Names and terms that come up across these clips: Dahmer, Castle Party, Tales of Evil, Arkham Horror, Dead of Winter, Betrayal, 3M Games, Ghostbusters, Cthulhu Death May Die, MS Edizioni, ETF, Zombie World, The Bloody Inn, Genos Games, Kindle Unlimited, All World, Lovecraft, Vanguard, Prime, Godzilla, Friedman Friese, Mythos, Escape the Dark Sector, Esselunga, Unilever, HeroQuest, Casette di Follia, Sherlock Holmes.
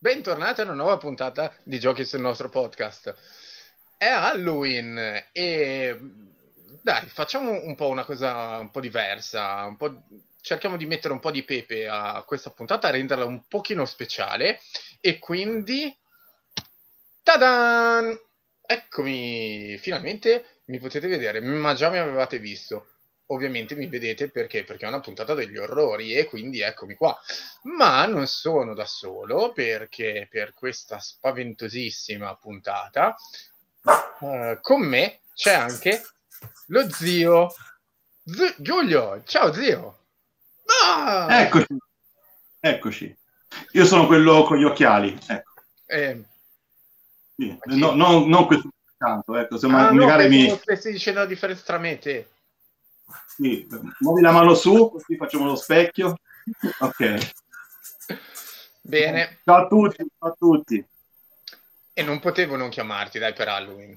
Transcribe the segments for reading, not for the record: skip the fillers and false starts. Bentornati a una nuova puntata di Giochi sul nostro podcast. È Halloween e dai, facciamo un po' una cosa un po' diversa, un po'... cerchiamo di mettere un po' di pepe a questa puntata, renderla un pochino speciale e quindi tadan! Eccomi, finalmente mi potete vedere, ma già mi avevate visto. Ovviamente mi vedete perché è una puntata degli orrori e quindi eccomi qua. Ma non sono da solo, perché per questa spaventosissima puntata con me c'è anche lo zio Giulio. Ciao zio! Ah! Eccoci. Io sono quello con gli occhiali. Ecco. Sì. No, non questo tanto, ecco, se magari stessi dicendo la differenza tra me e te. Sì, muovi la mano su, così facciamo lo specchio. Ok. Bene. Ciao a tutti. E non potevo non chiamarti, dai, per Halloween.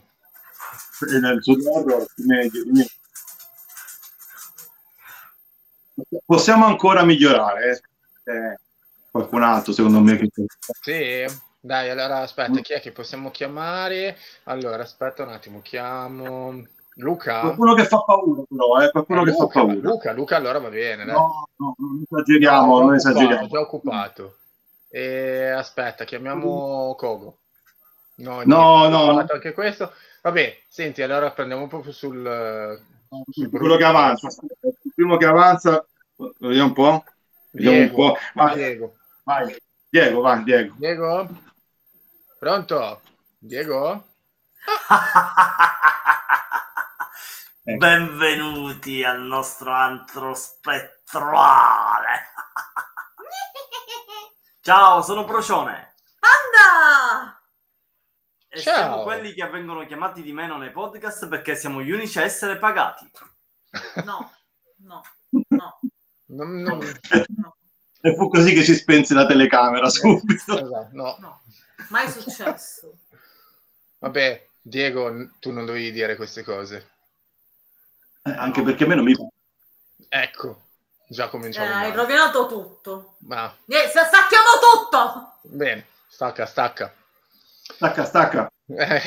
Possiamo ancora migliorare. Qualcun altro, secondo me. Sì. Dai, allora aspetta, chi è che possiamo chiamare? Allora, aspetta un attimo, chiamo... Luca? Qualcuno che fa paura, però, qualcuno che Luca, fa paura. Luca, allora va bene. Dai. No, non esageriamo. Ho già occupato. Aspetta, chiamiamo Kogo. No. Anche questo. Vabbè, senti, allora prendiamo proprio sul quello che avanza. Il primo che avanza, vediamo un po'. Diego, vai. Diego? Pronto? Diego? Benvenuti al nostro antro spettrale. Ciao, sono Procione. Anda! E ciao. Siamo quelli che vengono chiamati di meno nei podcast perché siamo gli unici a essere pagati. No. E fu così che ci spense la telecamera subito. Esatto, no. Mai successo. Vabbè, Diego, tu non dovevi dire queste cose. Anche perché a me non mi... Ecco, già cominciamo male. Hai rovinato tutto. Ma... Stacchiamo tutto! Bene, stacca.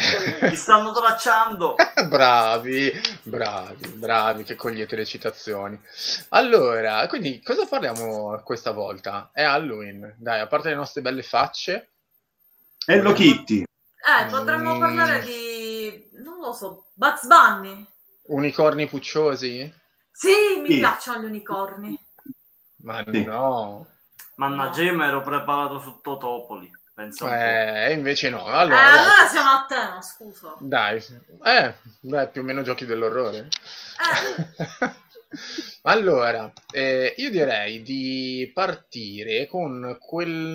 Mi stanno tracciando. Bravi che cogliete le citazioni. Allora, quindi cosa parliamo questa volta? È Halloween, dai, a parte le nostre belle facce. Hello Kitty. Potremmo parlare di, non lo so, Bugs Bunny. Unicorni pucciosi? Sì, mi piacciono gli unicorni. Ma sì. No. Mannaggia, io mi ero preparato su Totopoli. Invece no. Allora siamo a te, no, scusa. Dai, più o meno giochi dell'orrore. Allora, io direi di partire con quel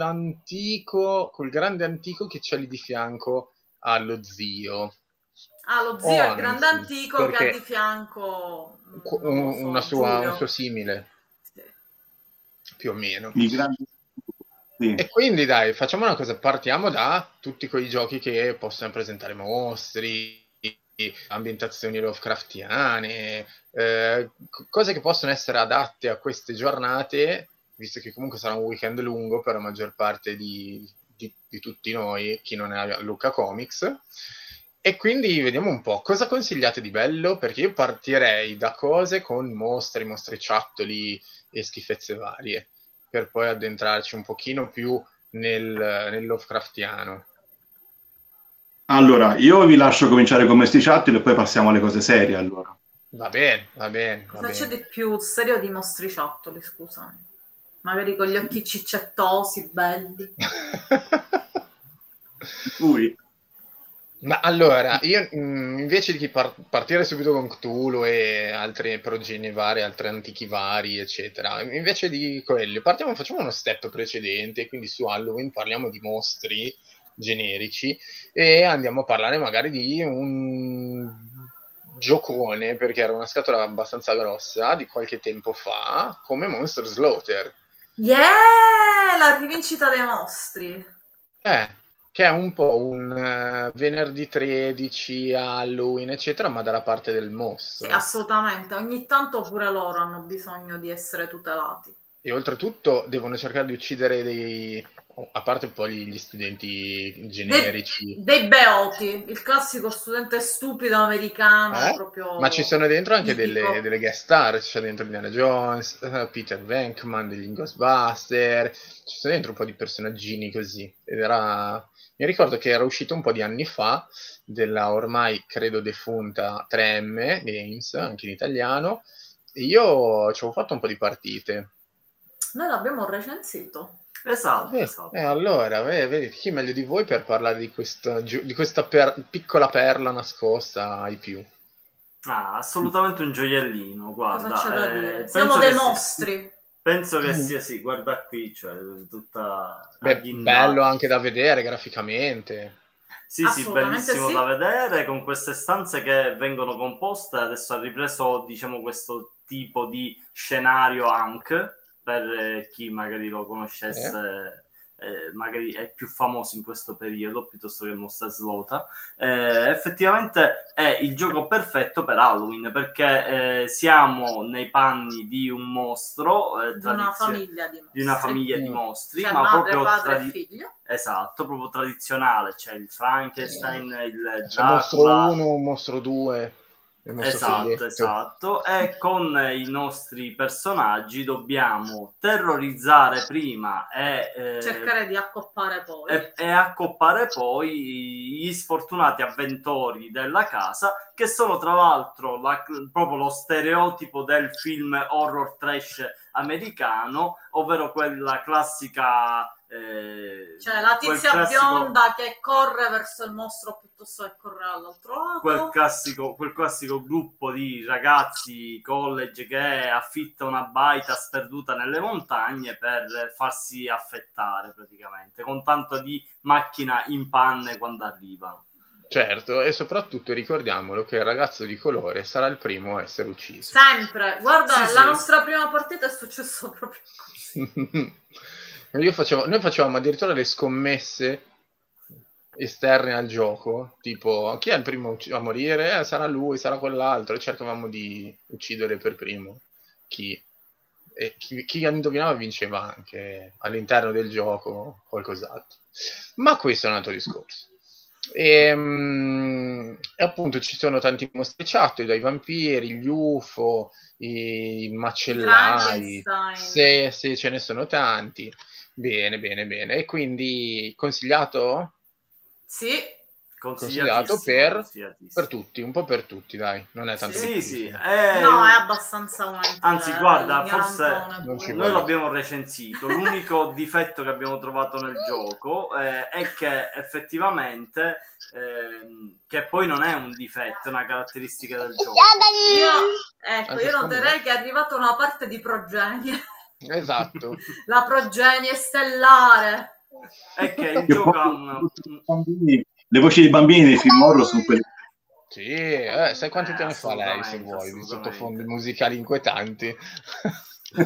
grande antico che c'è lì di fianco allo zio. Lo zio è il grande antico che ha di fianco un suo simile. Sì. Più o meno. Il grande... Sì. E quindi dai, facciamo una cosa, partiamo da tutti quei giochi che possono presentare mostri, ambientazioni lovecraftiane, cose che possono essere adatte a queste giornate, visto che comunque sarà un weekend lungo per la maggior parte di tutti noi, chi non è Luca Comics. E quindi vediamo un po' cosa consigliate di bello, perché io partirei da cose con mostri, mostriciattoli e schifezze varie, per poi addentrarci un pochino più nel Lovecraftiano. Allora, io vi lascio cominciare con questi chat e poi passiamo alle cose serie, allora. Va bene. Cosa c'è di più serio di mostriciattoli, scusami? Magari con gli occhi ciccettosi, belli. Ui. Ma allora, io invece di partire subito con Cthulhu e altri progenie vari, altri antichi vari, eccetera, invece di quelli, facciamo uno step precedente, quindi su Halloween parliamo di mostri generici e andiamo a parlare magari di un giocone, perché era una scatola abbastanza grossa di qualche tempo fa, come Monster Slaughter. Yeah! La rivincita dei mostri! Che è un po' un venerdì 13, Halloween, eccetera, ma dalla parte del mostro. Sì, assolutamente. Ogni tanto pure loro hanno bisogno di essere tutelati. E oltretutto devono cercare di uccidere dei... A parte poi gli studenti generici dei beoti, il classico studente stupido americano, proprio. Ma ci sono dentro anche delle guest star, c'è dentro Diana Jones, Peter Venkman degli Ghostbusters, ci sono dentro un po' di personaggini così. Ed era, mi ricordo che era uscito un po' di anni fa della ormai credo defunta 3M Games, anche in italiano, e io ci avevo fatto un po' di partite. Noi l'abbiamo recensito. Esatto. Allora, vedi, chi meglio di voi per parlare di questa piccola perla nascosta ai più? Ah, assolutamente un gioiellino, guarda. Siamo dei nostri. Penso che sia, sì, guarda qui, cioè tutta... bello anche da vedere graficamente. Sì, bellissimo da vedere, con queste stanze che vengono composte. Adesso ha ripreso, diciamo, questo tipo di scenario anche, per chi magari lo conoscesse, magari è più famoso in questo periodo piuttosto che Monster Slaughter. Effettivamente è il gioco perfetto per Halloween, perché siamo nei panni di un mostro, di una famiglia di mostri, cioè, ma madre, proprio figlio. Esatto, proprio tradizionale, c'è il Frankenstein, il mostro 1, un mostro 2. Esatto. E con i nostri personaggi dobbiamo terrorizzare prima e cercare di accoppare poi e accoppare poi gli sfortunati avventori della casa, che sono tra l'altro proprio lo stereotipo del film horror trash americano, ovvero quella classica cioè la tizia classico, bionda che corre verso il mostro piuttosto che corre all'altro lato, quel classico gruppo di ragazzi college che affitta una baita sperduta nelle montagne per farsi affettare praticamente, con tanto di macchina in panne quando arrivano. Certo, e soprattutto ricordiamolo che il ragazzo di colore sarà il primo a essere ucciso sempre. Guarda, sì, la nostra prima partita è successo proprio così. Noi facevamo addirittura le scommesse esterne al gioco, tipo chi è il primo a morire? Sarà lui, sarà quell'altro, e cercavamo di uccidere per primo chi indovinava vinceva anche all'interno del gioco qualcos'altro, ma questo è un altro discorso. E appunto ci sono tanti mostri chatto, dai vampiri, gli UFO, i macellai, se ce ne sono tanti. Bene. E quindi consigliato? Sì, consigliato per tutti, un po' per tutti, dai, non è tanto difficile. No, è abbastanza avanti. Anzi, guarda, forse noi l'abbiamo recensito. L'unico difetto che abbiamo trovato nel gioco è che effettivamente, che poi non è un difetto, è una caratteristica del gioco. Io noterei che è arrivata una parte di progenie. Esatto. La progenie stellare. È che il gioco ha le voci dei bambini nei film horror sono quelle. Sì, sai quanti piani fa lei, se vuoi, di sottofondi musicali inquietanti.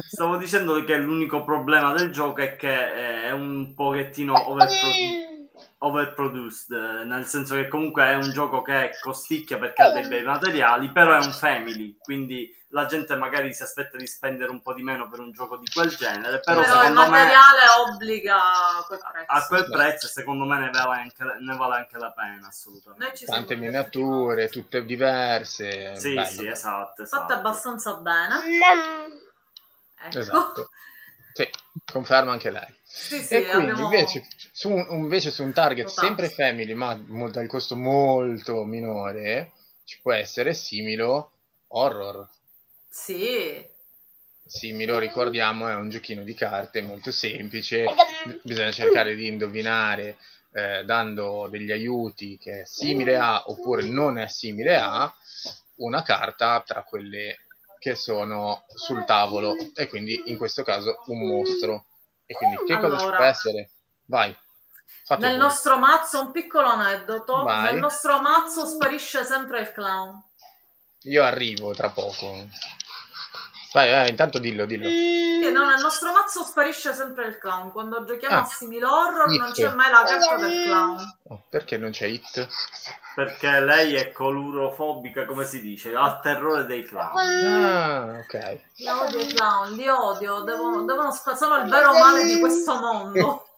Stavo dicendo che l'unico problema del gioco è che è un pochettino overproduced, nel senso che comunque è un gioco che costicchia perché ha dei bei materiali, però è un family, quindi la gente magari si aspetta di spendere un po' di meno per un gioco di quel genere, però il materiale obbliga a quel prezzo, secondo me ne vale anche la pena, assolutamente. Tante miniature, tutte diverse. Sì, esatto. Fatta abbastanza bene. Ecco. Esatto. Sì, conferma anche lei. Sì, e quindi invece su un target sempre family, ma dal costo molto minore, ci può essere similo horror. Sì, me lo ricordiamo, è un giochino di carte molto semplice, bisogna cercare di indovinare dando degli aiuti che è simile a, oppure non è simile a, una carta tra quelle che sono sul tavolo, e quindi in questo caso un mostro. E quindi cosa ci può essere? Vai. Nel nostro mazzo, un piccolo aneddoto, nel nostro mazzo sparisce sempre il clown. Io arrivo tra poco. Vai, intanto dillo. Nel nostro mazzo sparisce sempre il clown. Quando giochiamo a simil horror non c'è mai la carta del clown. Perché non c'è It? Perché lei è colurofobica, come si dice, ha terrore dei clown. Ah, ok. Io odio i clown, li odio, sono il vero male di questo mondo.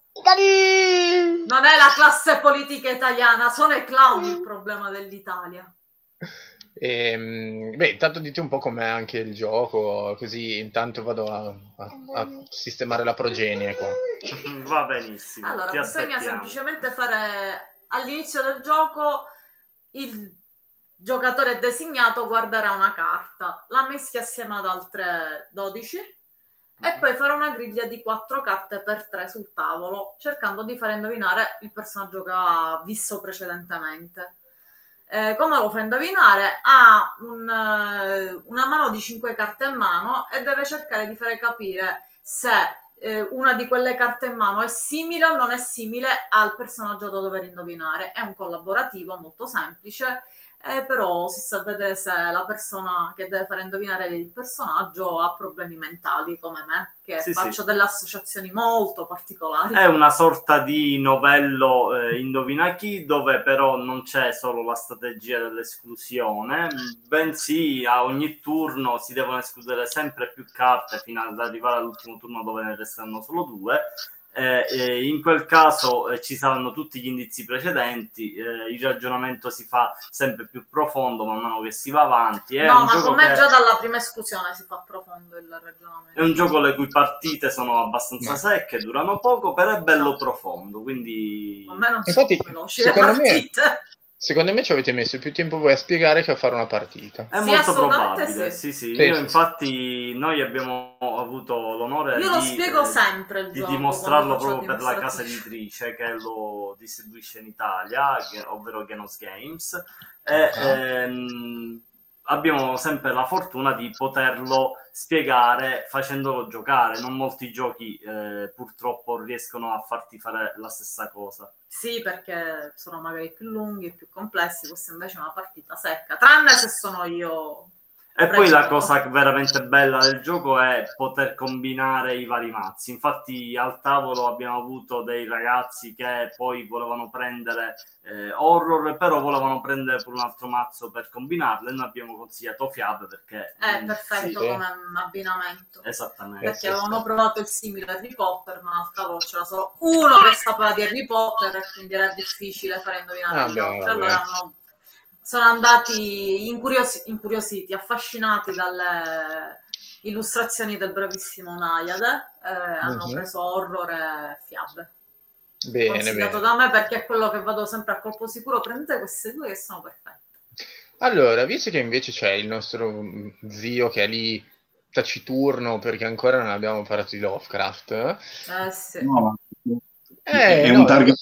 Non è la classe politica italiana, sono i clown il problema dell'Italia. Beh, intanto dite un po' com'è anche il gioco, così intanto vado a sistemare la progenie qua. Va benissimo. Allora, bisogna semplicemente fare all'inizio del gioco il giocatore designato guarderà una carta, la meschia assieme ad altre 12 e poi farà una griglia di 4 carte per 3 sul tavolo, cercando di far indovinare il personaggio che ha visto precedentemente. Come lo fa indovinare? Ha una mano di 5 carte in mano e deve cercare di fare capire se una di quelle carte in mano è simile o non è simile al personaggio da dover indovinare. È un collaborativo molto semplice, però si sa vedere se la persona che deve fare indovinare il personaggio ha problemi mentali come me, che faccio delle associazioni molto particolari. È una sorta di novello indovina chi, dove però non c'è solo la strategia dell'esclusione, bensì a ogni turno si devono escludere sempre più carte fino ad arrivare all'ultimo turno dove ne restano solo 2. In quel caso ci saranno tutti gli indizi precedenti, il ragionamento si fa sempre più profondo man mano che si va avanti. È no, ma con me già dalla prima esclusione si fa profondo il ragionamento. È un gioco le cui partite sono abbastanza secche, durano poco, però è bello profondo, quindi... A me non infatti, secondo me ci avete messo più tempo voi a spiegare che a fare una partita. È molto probabile, sì. Io infatti, noi abbiamo avuto l'onore di dimostrarlo proprio per la casa editrice che lo distribuisce in Italia, ovvero Genos Games, abbiamo sempre la fortuna di poterlo spiegare facendolo giocare. Non molti giochi purtroppo riescono a farti fare la stessa cosa. Sì, perché sono magari più lunghi, più complessi, questa invece è una partita secca, tranne se sono io. E poi la cosa veramente bella del gioco è poter combinare i vari mazzi. Infatti al tavolo abbiamo avuto dei ragazzi che poi volevano prendere horror, però volevano prendere pure un altro mazzo per combinarlo, e noi abbiamo consigliato fiabe perché... È perfetto come abbinamento. Esattamente. Perché avevano provato il simile Harry Potter, ma al tavolo c'era solo uno che sapeva di Harry Potter, e quindi era difficile fare indovinare il gioco. Allora sono andati incuriositi, affascinati dalle illustrazioni del bravissimo Nayade, hanno preso horror e fiabe. Bene, consigliato da me perché è quello che vado sempre a colpo sicuro. Prendete queste due che sono perfette. Allora, visto che invece c'è il nostro zio che è lì taciturno perché ancora non abbiamo parlato di Lovecraft. Sì. No, è un target.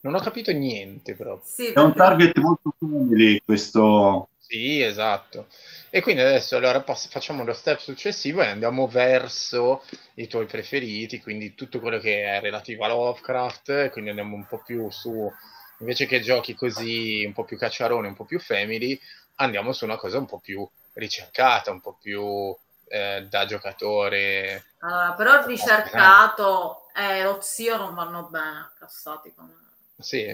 Non ho capito niente proprio. Sì, perché... È un target molto simile questo. Sì, esatto. E quindi adesso allora facciamo lo step successivo e andiamo verso i tuoi preferiti, quindi tutto quello che è relativo a Lovecraft, quindi andiamo un po' più su, invece che giochi così un po' più cacciarone, un po' più family, andiamo su una cosa un po' più ricercata, un po' più da giocatore. Allora, però ricercato e lo zio non vanno bene, cassati come... Sì,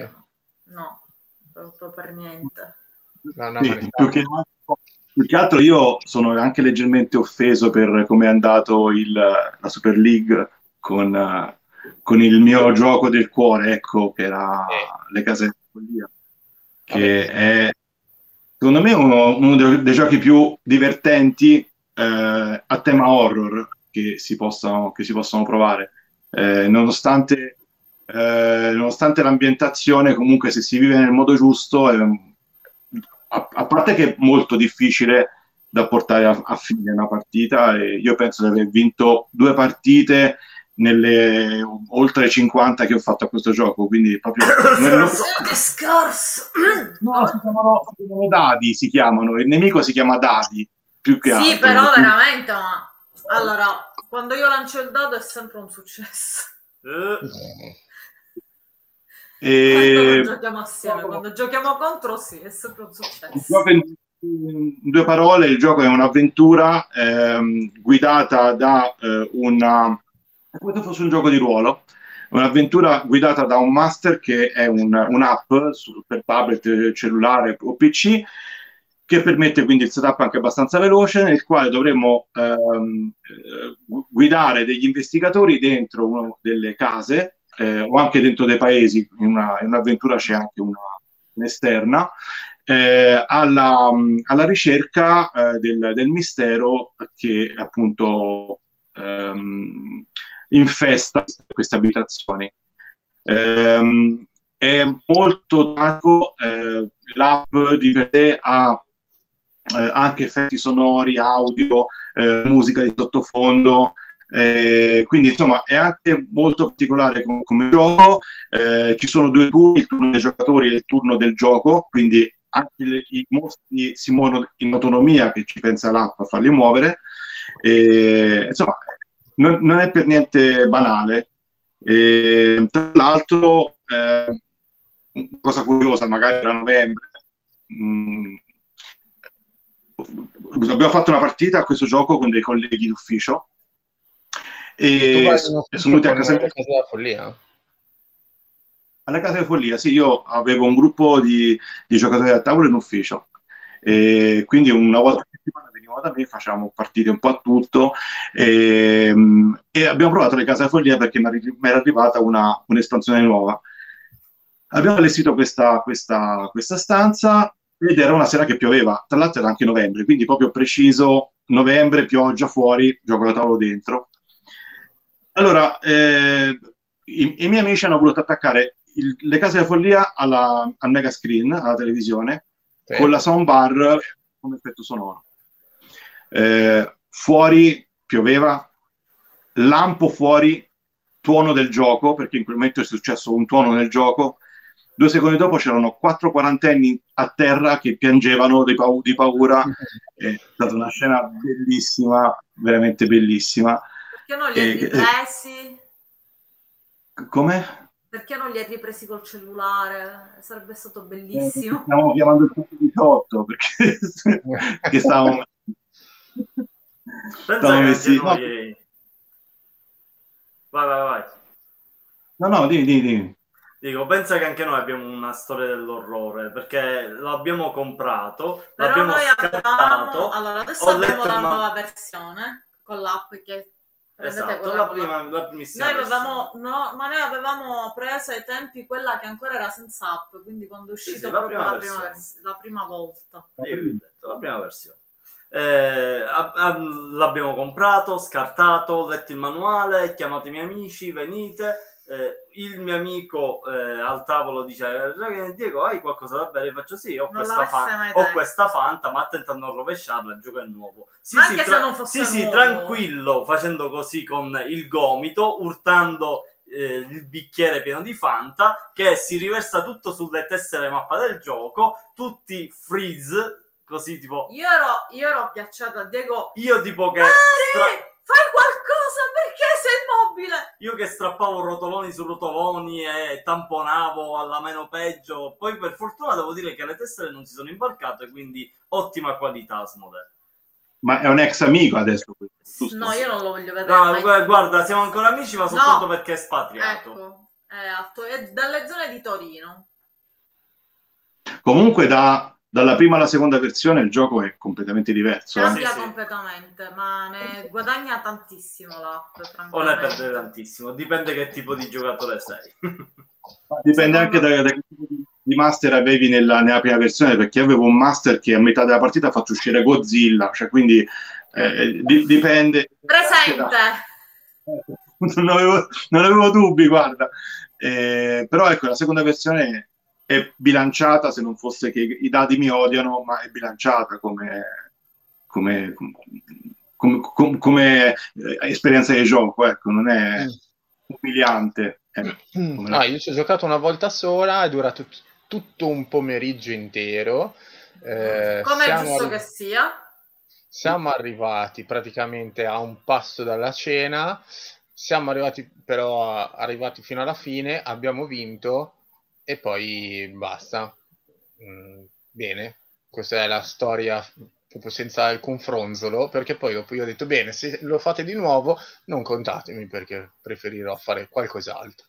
no, proprio per niente. Sì, più che altro io sono anche leggermente offeso per come è andato la Super League con il mio gioco del cuore, ecco, che era le Casette di Follia, che è secondo me uno dei giochi più divertenti a tema horror che si possano provare, nonostante l'ambientazione, comunque se si vive nel modo giusto a parte che è molto difficile da portare a fine una partita, e io penso di aver vinto 2 partite nelle oltre 50 che ho fatto a questo gioco, quindi proprio si chiamano dadi, il nemico si chiama dadi più che altro. Sì, però veramente allora quando io lancio il dado è sempre un successo. Quando giochiamo assieme, quando giochiamo contro, sì, è sempre un successo. In 2 parole, il gioco è un'avventura guidata da un gioco di ruolo, un'avventura guidata da un master che è un'app per tablet, cellulare o PC, che permette quindi il setup anche abbastanza veloce, nel quale dovremo guidare degli investigatori dentro delle case o anche dentro dei paesi, in un'avventura c'è anche un'esterna, alla ricerca del mistero che appunto infesta queste abitazioni. È molto tanto, l'app di per sé ha anche effetti sonori, audio, musica di sottofondo, quindi insomma è anche molto particolare come gioco. Ci sono due turni, il turno dei giocatori e il turno del gioco, quindi anche i mostri si muovono in autonomia, che ci pensa l'app a farli muovere. Insomma non è per niente banale. Tra l'altro, cosa curiosa, magari a novembre abbiamo fatto una partita a questo gioco con dei colleghi d'ufficio e sono venuti a casa della Follia. Alla Casa della Follia, sì, io avevo un gruppo di giocatori a tavolo in ufficio, e quindi una volta a settimana venivamo da me, facciamo partite un po' a tutto, e abbiamo provato le Case della Follia perché mi era arrivata un'espansione nuova. Abbiamo allestito questa stanza ed era una sera che pioveva, tra l'altro era anche novembre, quindi proprio preciso novembre, pioggia fuori, gioco da tavolo dentro. Allora, i miei amici hanno voluto attaccare le Case della Follia al mega screen, alla televisione, sì, con la soundbar come effetto sonoro. Fuori pioveva, lampo fuori, tuono del gioco, perché in quel momento è successo un tuono nel gioco. 2 secondi dopo c'erano 4 quarantenni a terra che piangevano di paura. È stata una scena bellissima, veramente bellissima. Perché non li hai ripresi? Come? Perché non li hai ripresi col cellulare? Sarebbe stato bellissimo. Stiamo chiamando il punto 18 perché stavamo... Pensa messi... No. Vai, vai. No, dimmi. Dico, pensa che anche noi abbiamo una storia dell'orrore, perché l'abbiamo comprato, però l'abbiamo scartato. Allora, adesso abbiamo la nuova versione con l'app che... Esatto, la primissima noi avevamo preso ai tempi quella che ancora era senza app, quindi quando è uscito la prima volta. La prima versione. L'abbiamo comprato, scartato, ho letto il manuale, chiamato i miei amici, venite... il mio amico al tavolo dice: Diego, hai qualcosa da bere? Faccio sì, ho questa Fanta, ma attento a non rovesciarla, il gioco è nuovo. Sì, tranquillo, facendo così con il gomito, urtando il bicchiere pieno di Fanta, che si riversa tutto sulle tessere mappa del gioco, tutti freeze, così tipo... Io ero piacciata a Diego. Io tipo che... fai qualcosa, perché sei immobile? Io che strappavo rotoloni su rotoloni e tamponavo alla meno peggio. Poi per fortuna devo dire che le tessere non si sono imbarcate, quindi ottima qualità Asmodee. Ma è un ex amico adesso? No, io non lo voglio vedere. No, mai. Guarda, siamo ancora amici, ma soltanto perché è espatriato. Ecco, è dalle zone di Torino. Comunque dalla prima alla seconda versione il gioco è completamente diverso. Cambia completamente, ma ne guadagna tantissimo l'app. O ne perde tantissimo, dipende che tipo di giocatore sei. Dipende anche da che tipo di master avevi nella prima versione, perché io avevo un master che a metà della partita faccio uscire Godzilla, cioè quindi dipende. Presente! Non avevo dubbi, guarda. Però ecco, la seconda versione... è bilanciata, se non fosse che i dadi mi odiano, ma è bilanciata come esperienza di gioco, ecco, non è umiliante. No, io ci ho giocato una volta sola, è durato tutto un pomeriggio intero. Come è giusto che sia. Siamo arrivati praticamente a un passo dalla cena, siamo arrivati fino alla fine, abbiamo vinto, e poi basta. Bene, questa è la storia proprio senza alcun fronzolo, perché poi dopo io ho detto bene, se lo fate di nuovo non contatemi, perché preferirò fare qualcos'altro.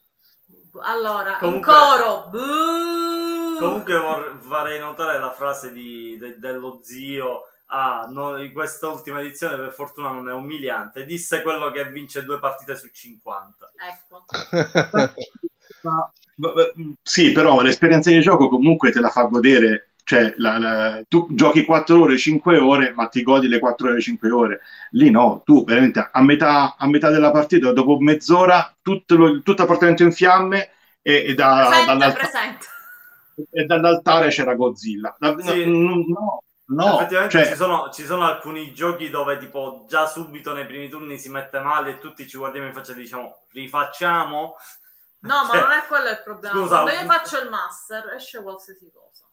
Allora, comunque, in coro comunque farei notare la frase dello zio quest'ultima edizione per fortuna non è umiliante, disse quello che vince 2 partite su 50. Ecco. Sì, però l'esperienza di gioco comunque te la fa godere, cioè tu giochi 4 ore, 5 ore, ma ti godi le 4 ore, 5 ore. Lì no, tu veramente a metà della partita, dopo mezz'ora, tutto l'appartamento in fiamme e dall'altare c'era Godzilla. Sì. No, effettivamente cioè... ci sono alcuni giochi dove tipo già subito nei primi turni si mette male e tutti ci guardiamo in faccia e diciamo rifacciamo. No, cioè... ma non è quello il problema. Scusa, quando io faccio il master esce qualsiasi cosa.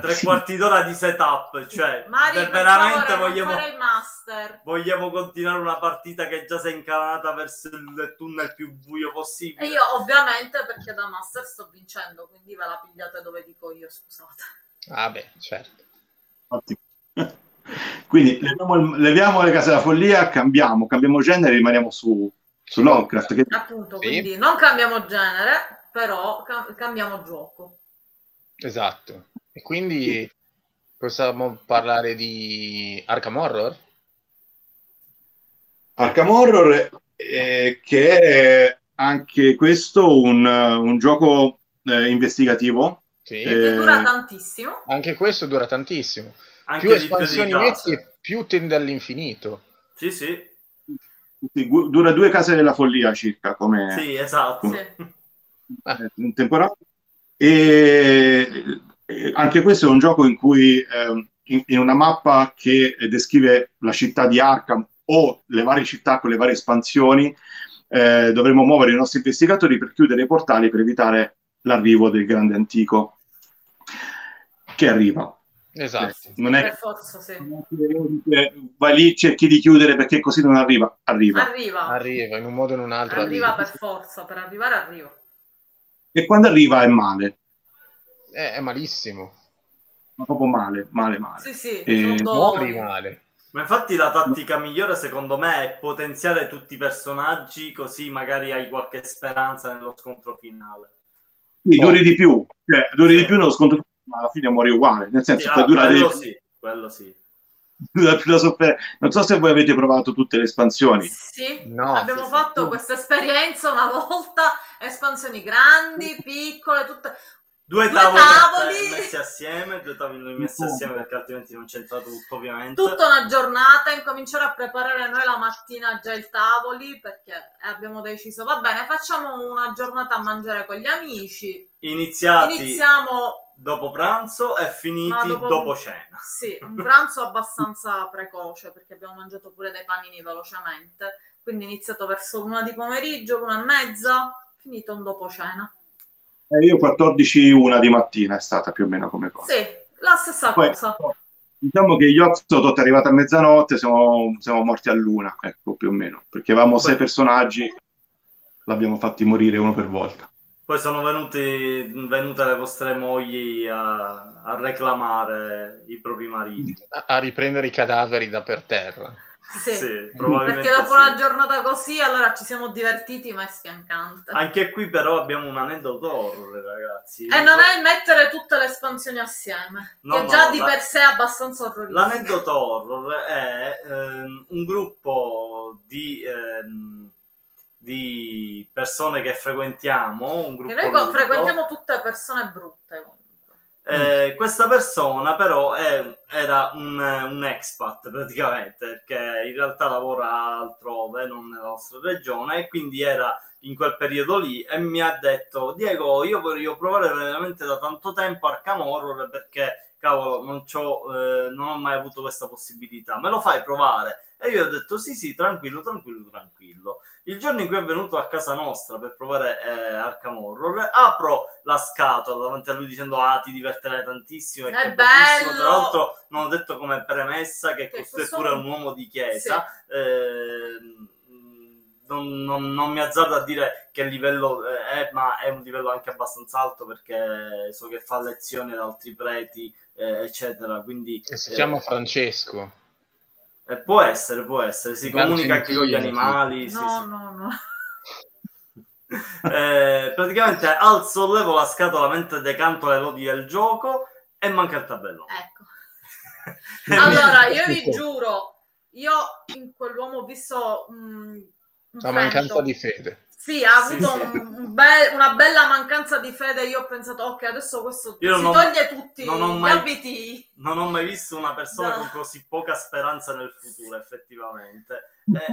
Tre quarti d'ora di setup, cioè Mario, veramente vogliamo fare il master, vogliamo continuare una partita che già si è incalanata verso il tunnel più buio possibile. E io ovviamente, perché da master sto vincendo, quindi ve la pigliate dove dico io, scusate. Ah beh, certo. Quindi leviamo le case della follia, cambiamo genere e rimaniamo su Lovecraft. Che... Appunto, sì. Quindi non cambiamo genere, però cambiamo gioco. Esatto. E quindi possiamo parlare di Arkham Horror? Arkham Horror, che è anche questo un gioco investigativo. Sì. Che dura tantissimo. Anche questo dura tantissimo. Anche più espansioni metti, più tende all'infinito. Sì, sì. Dura 2 case della follia circa, come... Sì, esatto. Un temporaneo. E anche questo è un gioco in cui in una mappa che descrive la città di Arkham o le varie città con le varie espansioni, dovremo muovere i nostri investigatori per chiudere i portali per evitare l'arrivo del grande antico che arriva. Esatto. Non è per forza, sì. Vai lì, cerchi di chiudere perché così non arriva in un modo o in un altro, arriva per forza, per arrivare arriva, e quando arriva è male, è malissimo, ma proprio male. Sì, muori male. Ma infatti la tattica migliore secondo me è potenziare tutti i personaggi, così magari hai qualche speranza nello scontro finale. Sì, duri di più nello scontro, ma alla fine muori uguale, nel senso che dura quello sì. Non so se voi avete provato tutte le espansioni. Sì, no, abbiamo fatto questa esperienza una volta, espansioni grandi, piccole, tutte... Due tavoli messi assieme perché altrimenti non c'entra tutto, ovviamente. Tutta una giornata, incominciare a preparare noi la mattina già i tavoli, perché abbiamo deciso, va bene, facciamo una giornata a mangiare con gli amici. Iniziamo dopo pranzo e finiti dopo cena. Sì, un pranzo abbastanza precoce, perché abbiamo mangiato pure dei panini velocemente, quindi iniziato verso 1 di pomeriggio, 1:30, finito un dopo cena. Io 14:00 di mattina è stata più o meno come cosa. Sì, la stessa cosa. Diciamo che io sono tutto arrivato a mezzanotte, siamo morti all'1, ecco, più o meno. Perché avevamo 6 personaggi, l'abbiamo fatti morire uno per volta. Poi sono venute le vostre mogli a reclamare i propri mariti. A riprendere i cadaveri da per terra. Sì, probabilmente perché dopo una giornata così, allora ci siamo divertiti, ma è sfiancante. Anche qui però abbiamo un aneddoto horror, ragazzi. E non è il mettere tutte le espansioni assieme, che per sé è abbastanza orrorifico. L'aneddoto horror è un gruppo di persone che frequentiamo, frequentiamo tutte persone brutte. Questa persona però era un expat praticamente, perché in realtà lavora altrove, non nella nostra regione, e quindi era in quel periodo lì e mi ha detto: Diego, io voglio provare veramente da tanto tempo Arkham Horror, perché cavolo non ho mai avuto questa possibilità, me lo fai provare? E io ho detto sì, tranquillo. Il giorno in cui è venuto a casa nostra per provare Arkham Horror, apro la scatola davanti a lui dicendo ti divertirai tantissimo, è bello. Tra l'altro non ho detto come premessa che costui pure è un uomo di chiesa, sì. Non mi azzardo a dire che livello è, ma è un livello anche abbastanza alto, perché so che fa lezioni ad altri preti eccetera, quindi si chiama Francesco. Può essere, si comunica anche con gli animali. No. Praticamente sollevo la scatola mentre decanto le lodi del gioco e manca il tabellone. Ecco. Allora, io vi giuro, io in quell'uomo ho visto la mancanza di fede. Sì, ha avuto una bella mancanza di fede. Io ho pensato, ok, adesso questo toglie tutti gli abiti. Non ho mai visto una persona con così poca speranza nel futuro, effettivamente.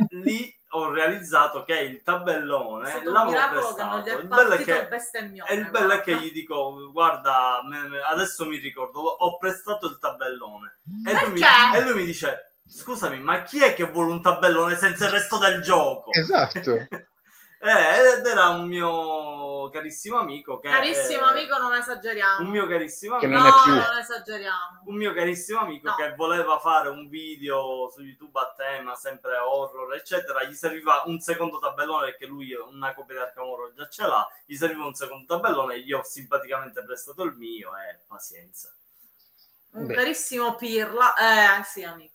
Lì ho realizzato che il tabellone l'avevo prestato. Il bello è che gli dico, guarda, adesso mi ricordo, ho prestato il tabellone. E lui mi dice, scusami, ma chi è che vuole un tabellone senza il resto del gioco? Esatto. Ed era un mio carissimo amico non esageriamo, un mio carissimo amico che voleva fare un video su YouTube a tema sempre horror eccetera, gli serviva un secondo tabellone perché lui una copia di Arkham Horror già ce l'ha, gli serviva un secondo tabellone, gli ho simpaticamente prestato il mio e pazienza. Un carissimo pirla, sì amico.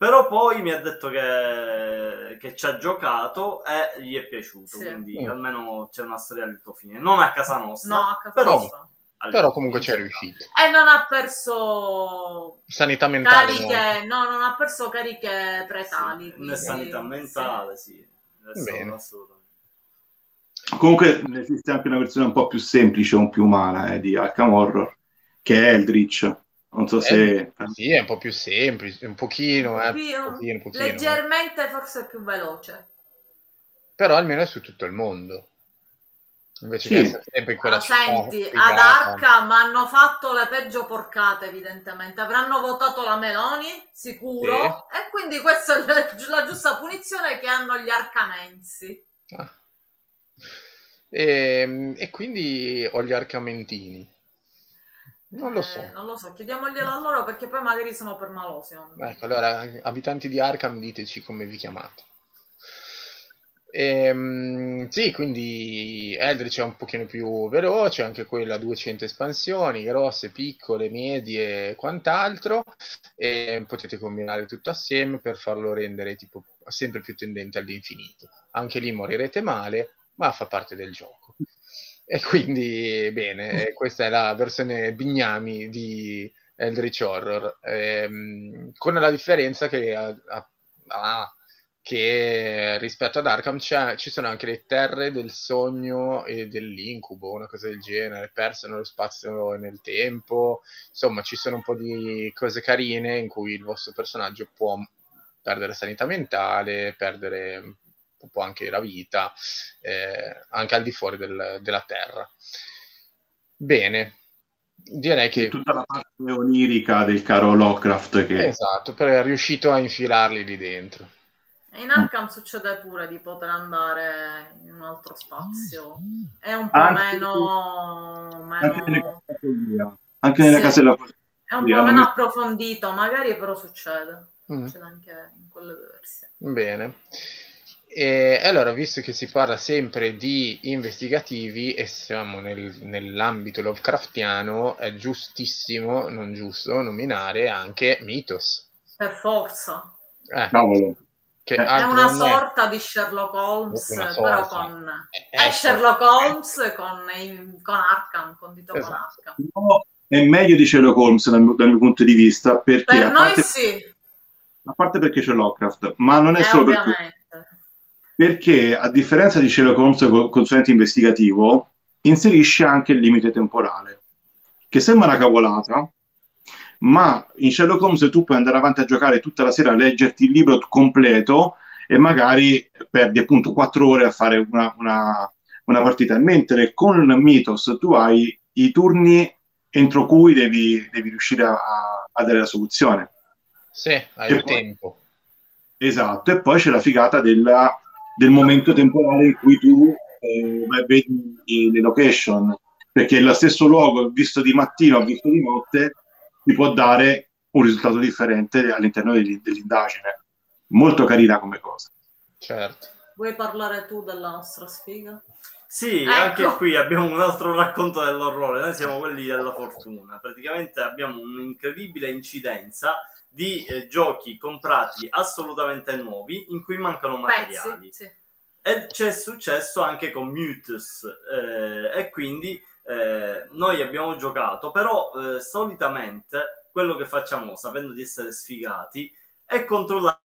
Però poi mi ha detto che ci ha giocato e gli è piaciuto, sì. Quindi almeno c'è una storia al lieto fine. Non a casa nostra, però comunque c'è riuscito. E non ha perso sanità mentale. Cariche, non ha perso cariche pretali. Sì, sanità mentale, sì. Bene. Comunque esiste anche una versione un po' più semplice, un più umana di Arkham Horror, che è Eldritch. Non so se... Sì, è un po' più semplice, un pochino, leggermente forse più veloce. Però almeno è su tutto il mondo. Invece che essere sempre in quella senti, ad Arkham hanno fatto le peggio porcate, evidentemente. Avranno votato la Meloni, sicuro. Sì. E quindi questa è la giusta punizione che hanno gli arcamensi. Ah. E quindi ho gli arcamentini. Non lo so, chiediamoglielo a loro perché poi magari sono permalosi. Ecco, allora, abitanti di Arkham, diteci come vi chiamate. Sì, quindi Eldritch è un pochino più veloce, anche quella 200 espansioni, grosse, piccole, medie e quant'altro, e potete combinare tutto assieme per farlo rendere tipo sempre più tendente all'infinito. Anche lì morirete male, ma fa parte del gioco. E quindi, bene, questa è la versione Bignami di Eldritch Horror, con la differenza che rispetto ad Arkham ci sono anche le terre del sogno e dell'incubo, una cosa del genere, perso nello spazio e nel tempo, insomma ci sono un po' di cose carine in cui il vostro personaggio può perdere sanità mentale, perdere... un po' anche la vita, anche al di fuori della Terra. Bene, direi che... Tutta la parte onirica del caro Lovecraft che... Esatto, però è riuscito a infilarli lì dentro. In Arkham succede pure di poter andare in un altro spazio. È un po' anche nella casella. È un po' meno approfondito, magari, però succede. Succede anche in quelle due versioni. Bene. E allora, visto che si parla sempre di investigativi e siamo nell'ambito Lovecraftiano, è giustissimo, non giusto, nominare anche Mythos. Per forza. È una sorta di Sherlock Holmes, però con... È Sherlock Holmes con Arkham, condito con Arkham. No, è meglio di Sherlock Holmes dal mio punto di vista, perché... Per noi sì. A parte perché c'è Lovecraft, ma non è solo perché... Perché, a differenza di Sherlock Holmes consulente investigativo, inserisce anche il limite temporale, che sembra una cavolata, ma in Sherlock Holmes tu puoi andare avanti a giocare tutta la sera, leggerti il libro completo e magari perdi appunto 4 ore a fare una partita, mentre con Mythos tu hai i turni entro cui devi riuscire a dare la soluzione. Sì, hai il tempo. Esatto, e poi c'è la figata del momento temporale in cui tu vedi le location, perché lo stesso luogo visto di mattina o visto di notte ti può dare un risultato differente all'interno dell'indagine. Molto carina come cosa. Certo. Vuoi parlare tu della nostra sfiga? Sì, ecco. Anche qui abbiamo un altro racconto dell'orrore. Noi siamo quelli della fortuna. Praticamente abbiamo un'incredibile incidenza di giochi comprati assolutamente nuovi in cui mancano materiali. Pezzi, sì. E c'è successo anche con Mythos, e quindi noi abbiamo giocato, però solitamente quello che facciamo, sapendo di essere sfigati, è controllare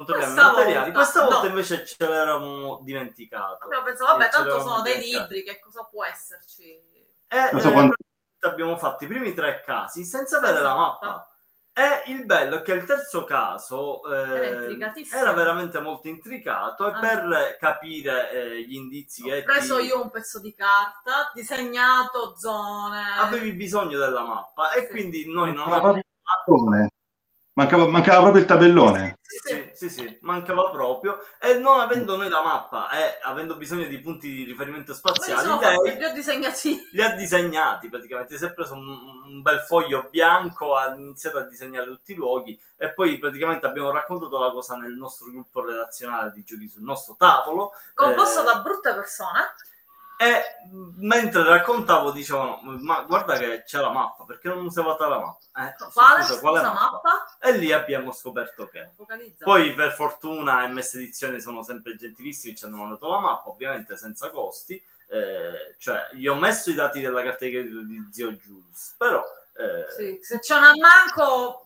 i materiali. Questa volta no, invece ce l'eravamo dimenticato. Abbiamo pensato, vabbè, tanto sono dei libri, che cosa può esserci? Abbiamo fatto i primi tre casi senza avere la mappa. E il bello è che il terzo caso era veramente molto intricato e per capire gli indizi... Ho preso io un pezzo di carta, disegnato zone... Avevi bisogno della mappa e quindi noi non avevamo... Mancava proprio il tabellone. Sì, mancava proprio. E non avendo noi la mappa e avendo bisogno di punti di riferimento spaziali... Li ha disegnati praticamente. Si è preso un bel foglio bianco, ha iniziato a disegnare tutti i luoghi e poi praticamente abbiamo raccontato la cosa nel nostro gruppo relazionale di giochi sul nostro tavolo. Composto da brutte persone. E mentre raccontavo dicevano, ma guarda che c'è la mappa, perché non usavate la mappa? Quale mappa? E lì abbiamo scoperto che... Poi per fortuna MS Edizioni sono sempre gentilissimi, ci hanno mandato la mappa, ovviamente senza costi, cioè gli ho messo i dati della carta di credito di zio Jules, però... Sì, se c'è un ammanco,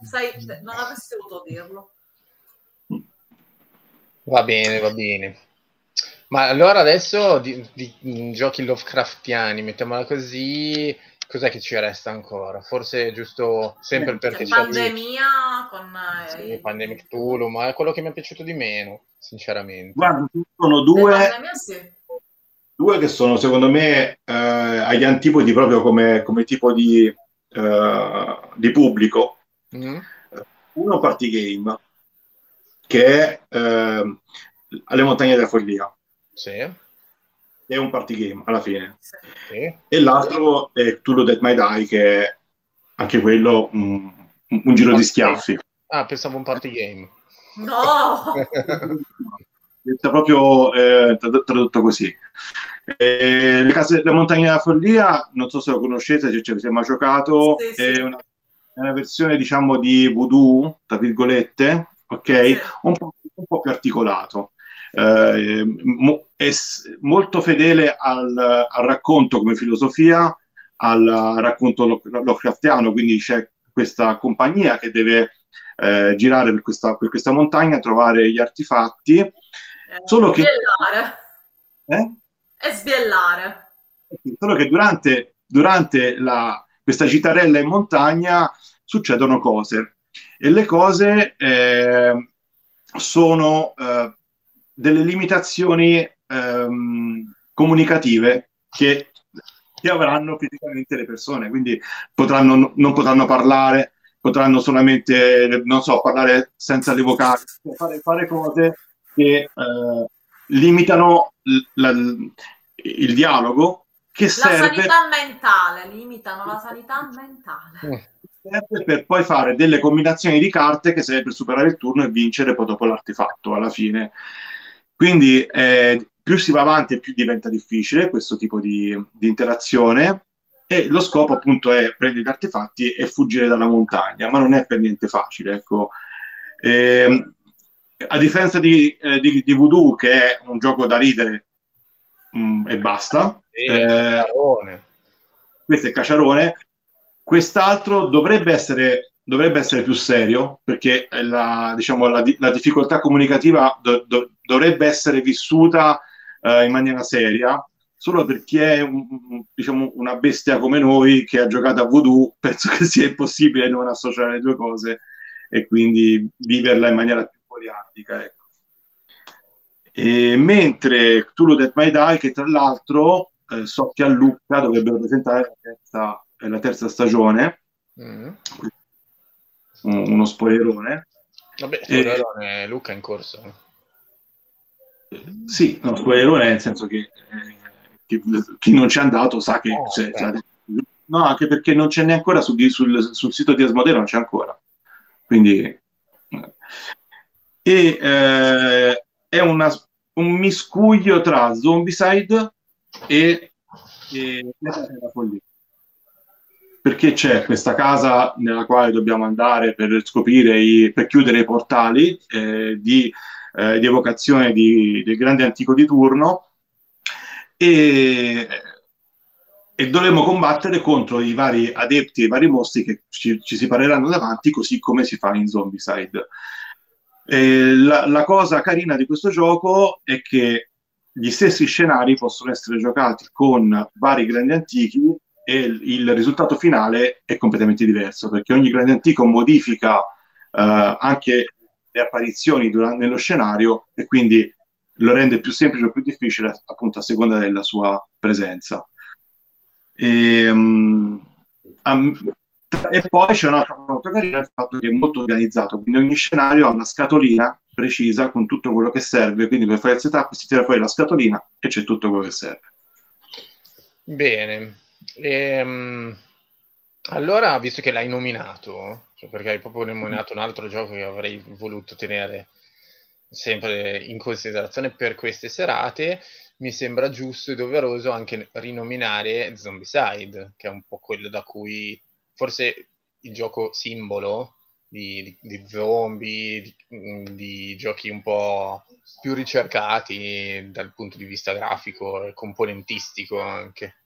non avresti dovuto dirlo. Va bene. Ma allora adesso di giochi lovecraftiani, mettiamola così, cos'è che ci resta ancora? Forse giusto sempre perché c'è pandemia con Pandemic Cthulhu, ma è quello che mi è piaciuto di meno, sinceramente. Guarda, sono due che sono secondo me agli antipodi proprio come tipo di pubblico. Mm. Uno Party Game che è alle montagne della follia. Sì. È un party game alla fine. Sì. E l'altro è Cthulhu Death May Die, che è anche quello un giro di schiaffi. Ah, pensavo un party game. No! È proprio tradotto così. Le montagne della follia, non so se lo conoscete, se ci avete mai giocato, sì. È una versione diciamo di voodoo, tra virgolette, ok? Sì. Un po' più articolato. È molto fedele al racconto come filosofia, al racconto lovecraftiano, quindi c'è questa compagnia che deve girare per questa montagna, trovare gli artefatti, solo che sbiellare. Solo che durante questa cittadella in montagna succedono cose e le cose sono delle limitazioni comunicative che avranno fisicamente le persone, quindi non potranno parlare, potranno solamente parlare senza le vocali, fare cose che limitano il dialogo, che limitano la sanità mentale. Serve per poi fare delle combinazioni di carte che serve per superare il turno e vincere poi dopo l'artefatto alla fine. Quindi più si va avanti più diventa difficile questo tipo di interazione e lo scopo appunto è prendere gli artefatti e fuggire dalla montagna, ma non è per niente facile, ecco. A differenza di Voodoo, che è un gioco da ridere e basta, questo è Cacciarone, quest'altro dovrebbe essere più serio, perché la difficoltà comunicativa dovrebbe essere vissuta in maniera seria, solo perché una bestia come noi che ha giocato a Voodoo penso che sia impossibile non associare le due cose e quindi viverla in maniera più poliartica, ecco. E mentre Cthulhu Death May Die, che tra l'altro so che a Lucca dovrebbero presentare la terza stagione, uno spoilerone. Vabbè, spoilerone, Luca è in corso. Sì, no, spoilerone nel senso che chi non c'è andato sa che no, anche perché non c'è neanche ancora sul sito di Asmodee, non c'è ancora. Quindi è un miscuglio tra Zombicide e la follia. Perché c'è questa casa nella quale dobbiamo andare per scoprire per chiudere i portali di evocazione del grande antico di turno, e e dovremo combattere contro i vari adepti e i vari mostri che ci si pareranno davanti, così come si fa in Zombicide. La cosa carina di questo gioco è che gli stessi scenari possono essere giocati con vari grandi antichi e il risultato finale è completamente diverso, perché ogni grande antico modifica anche le apparizioni nello scenario, e quindi lo rende più semplice o più difficile, appunto, a seconda della sua presenza. E poi c'è un'altra cosa molto carina, il fatto che è molto organizzato, quindi ogni scenario ha una scatolina precisa con tutto quello che serve, quindi per fare il setup si tira fuori la scatolina e c'è tutto quello che serve. Bene, allora, visto che l'hai nominato, cioè perché hai proprio nominato un altro gioco che avrei voluto tenere sempre in considerazione per queste serate, mi sembra giusto e doveroso anche rinominare Zombicide, che è un po' quello da cui forse il gioco simbolo di zombie, di giochi un po' più ricercati dal punto di vista grafico e componentistico anche.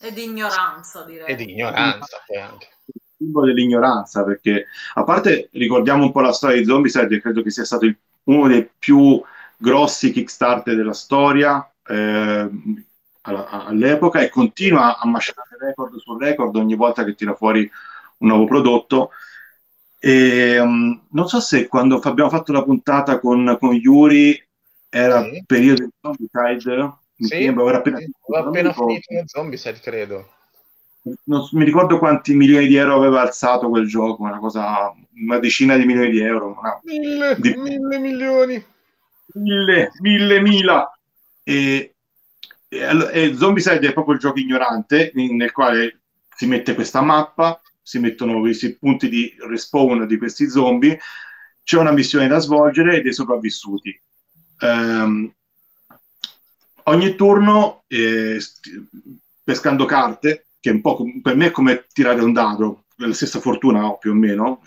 E di ignoranza, direi. E di ignoranza poi anche. Il simbolo dell'ignoranza, perché a parte ricordiamo un po' la storia di Zombicide, credo che sia stato uno dei più grossi Kickstarter della storia all'epoca, e continua a masciare record su record ogni volta che tira fuori un nuovo prodotto. E, non so se quando abbiamo fatto la puntata con Yuri era il periodo di Zombicide, mi sembra era appena finito il Zombicide, credo. Non mi ricordo quanti milioni di euro aveva alzato quel gioco, una decina di milioni di euro. Mille milioni. E Zombicide è proprio il gioco ignorante, nel quale si mette questa mappa, si mettono questi punti di respawn di questi zombie, c'è una missione da svolgere e dei sopravvissuti. Ogni turno, pescando carte, che è un po' per me è come tirare un dado, la stessa fortuna più o meno,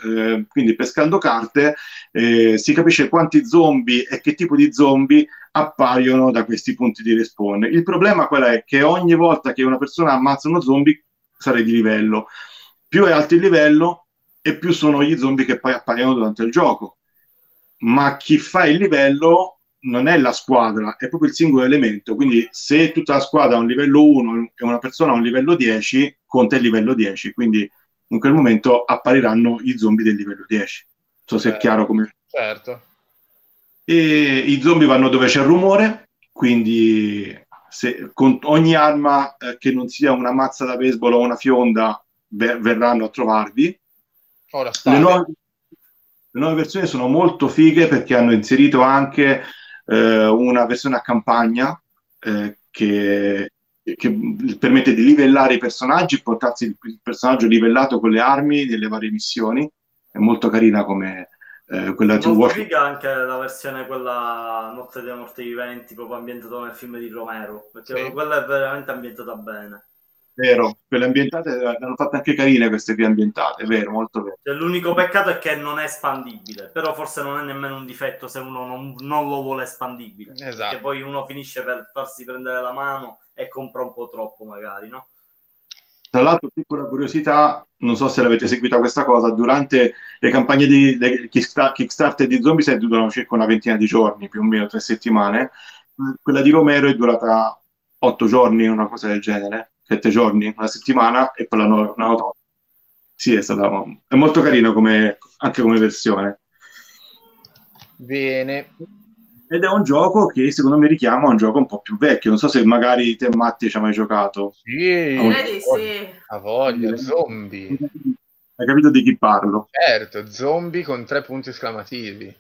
quindi pescando carte si capisce quanti zombie e che tipo di zombie appaiono da questi punti di respawn. Il problema qual è? Che ogni volta che una persona ammazza uno zombie sale di livello. Più è alto il livello e più sono gli zombie che poi appaiono durante il gioco. Ma chi fa il livello non è la squadra, è proprio il singolo elemento. Quindi se tutta la squadra ha un livello 1 e una persona ha un livello 10, conta il livello 10. Quindi in quel momento appariranno i zombie del livello 10. Non so se è chiaro come... Certo. E i zombie vanno dove c'è il rumore, quindi se, con ogni arma che non sia una mazza da baseball o una fionda verranno a trovarvi. Le nuove versioni sono molto fighe, perché hanno inserito anche una versione a campagna che permette di livellare i personaggi, portarsi il personaggio livellato con le armi delle varie missioni. È molto carina come quella di figa anche la versione quella Notte dei Morti Viventi, proprio ambientata nel film di Romero, perché quella è veramente ambientata bene. Vero, quelle ambientate l'hanno fatte anche carine, queste qui ambientate, è vero, molto vero. Cioè, l'unico peccato è che non è espandibile, però forse non è nemmeno un difetto se uno non lo vuole espandibile. Esatto. Perché poi uno finisce per farsi prendere la mano e compra un po' troppo magari, no? Tra l'altro, piccola curiosità, non so se l'avete seguita questa cosa, durante le campagne di Kickstarter di Zombicide durano circa una ventina di giorni, più o meno 3 settimane. Quella di Romero è durata 8 giorni, una cosa del genere, 7 giorni, una settimana, e poi la nuova. Sì, è molto carino anche come versione. Bene. Ed è un gioco che secondo me richiama un gioco un po' più vecchio. Non so se magari te, Matti, ci hai mai giocato. Sì, a voglia, zombie. Hai capito di chi parlo? Certo, zombie con 3 punti esclamativi.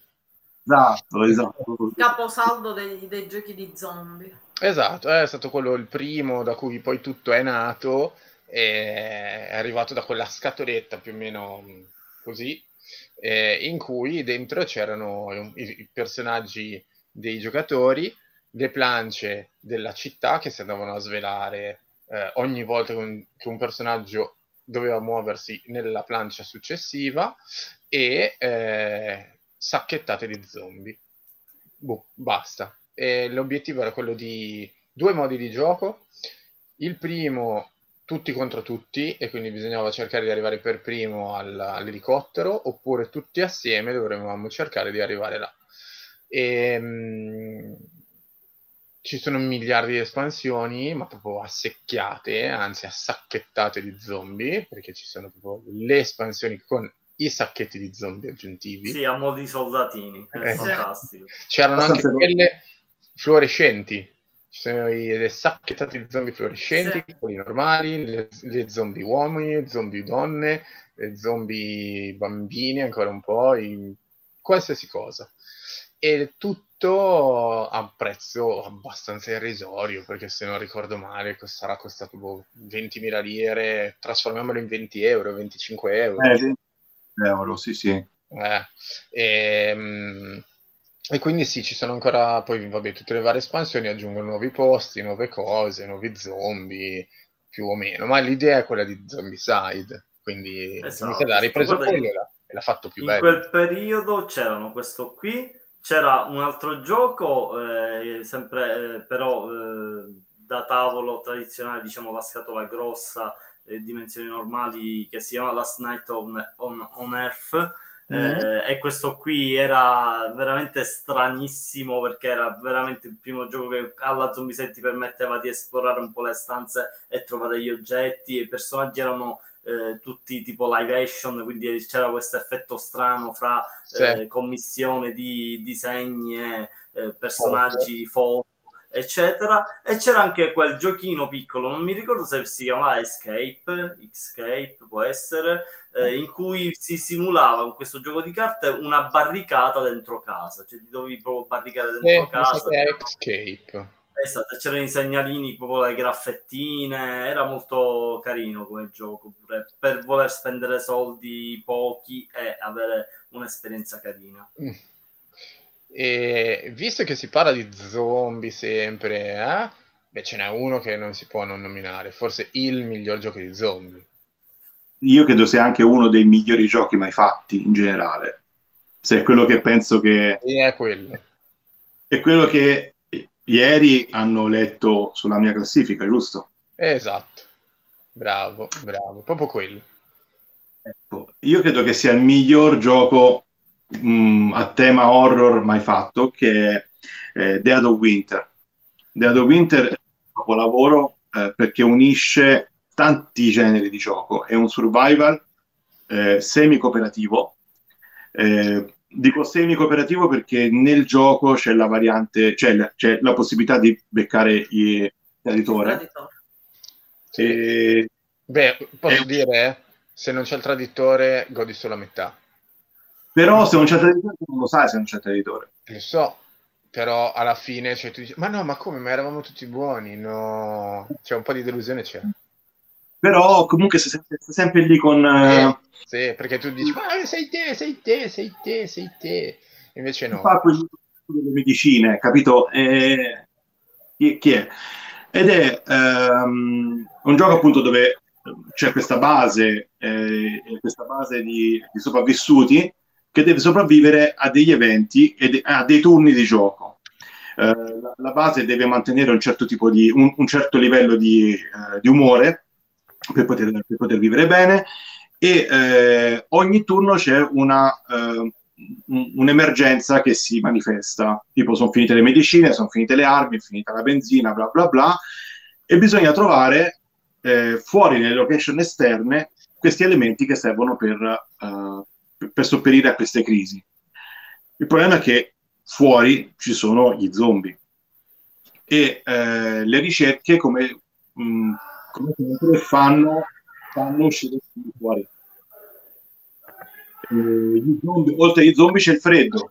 Esatto. Caposaldo dei giochi di zombie. Esatto, è stato quello il primo da cui poi tutto è nato, è arrivato da quella scatoletta più o meno così, in cui dentro c'erano i personaggi dei giocatori, le plance della città che si andavano a svelare ogni volta che un personaggio doveva muoversi nella plancia successiva, e sacchettate di zombie. Basta. L'obiettivo era quello di 2 modi di gioco. Il primo tutti contro tutti, e quindi bisognava cercare di arrivare per primo all'elicottero, oppure tutti assieme dovremmo cercare di arrivare là. E, ci sono miliardi di espansioni, ma proprio assecchiate, anzi assacchettate di zombie, perché ci sono proprio le espansioni con i sacchetti di zombie aggiuntivi. Sì, a mo' di soldatini, è fantastico. C'erano anche quelle fluorescenti. Ci sono le sacchettate di zombie fluorescenti, sì, quelli normali, le zombie uomini, zombie donne, le zombie bambini ancora un po', qualsiasi cosa. E tutto a un prezzo abbastanza irrisorio, perché se non ricordo male sarà costato 20.000 lire, trasformiamolo in 20 euro, 25 euro. 20 euro, sì sì. E quindi sì, ci sono ancora, poi vabbè, tutte le varie espansioni aggiungono nuovi posti, nuove cose, nuovi zombie, più o meno, ma l'idea è quella di Zombicide, quindi Zombicide ha ripreso quello e l'ha fatto più bello. In quel periodo c'erano questo qui, c'era un altro gioco, sempre però da tavolo tradizionale, diciamo la scatola grossa, dimensioni normali, che si chiama Last Night on Earth. E questo qui era veramente stranissimo, perché era veramente il primo gioco che alla Zombicide ti permetteva di esplorare un po' le stanze e trovare gli oggetti, e i personaggi erano tutti tipo live action, quindi c'era questo effetto strano fra commissione di disegni, personaggi, foto, eccetera. E c'era anche quel giochino piccolo, non mi ricordo se si chiamava Escape, può essere, in cui si simulava con questo gioco di carte una barricata dentro casa, cioè ti dovevi proprio barricare dentro casa. Escape. Esatto, c'erano i segnalini, proprio le graffettine, era molto carino come gioco, pure per voler spendere soldi pochi e avere un'esperienza carina. E visto che si parla di zombie sempre, beh, ce n'è uno che non si può non nominare, forse il miglior gioco di zombie. Io credo sia anche uno dei migliori giochi mai fatti in generale, se è quello che penso che è quello che ieri hanno letto sulla mia classifica, giusto? Esatto, bravo, proprio quello. Ecco, io credo che sia il miglior gioco a tema horror mai fatto, che è Dead of Winter. Dead of Winter è un capolavoro perché unisce tanti generi di gioco. È un survival semi-cooperativo. Dico semi-cooperativo perché nel gioco c'è la variante, c'è la possibilità di beccare il traditore. Posso dire, se non c'è il traditore godi solo la metà. Però se non c'è il traditore non lo sai, se non c'è il traditore. Lo so, però alla fine tu dici, ma no, ma come? Ma eravamo tutti buoni, no? C'è un po' di delusione, c'è. Però comunque sei sempre lì con... Sì, perché tu dici, ma sei te. Invece no. Fa quelle medicine, capito? Chi è? Ed è un gioco appunto dove c'è questa base di sopravvissuti che deve sopravvivere a degli eventi e a dei turni di gioco. La base deve mantenere un certo tipo di... un certo livello di umore per poter vivere bene, e ogni turno c'è un'emergenza che si manifesta, tipo sono finite le medicine, sono finite le armi, è finita la benzina, bla bla bla, e bisogna trovare fuori nelle location esterne questi elementi che servono per sopperire a queste crisi. Il problema è che fuori ci sono gli zombie e le ricerche come fanno uscire fuori. Oltre agli zombie c'è il freddo.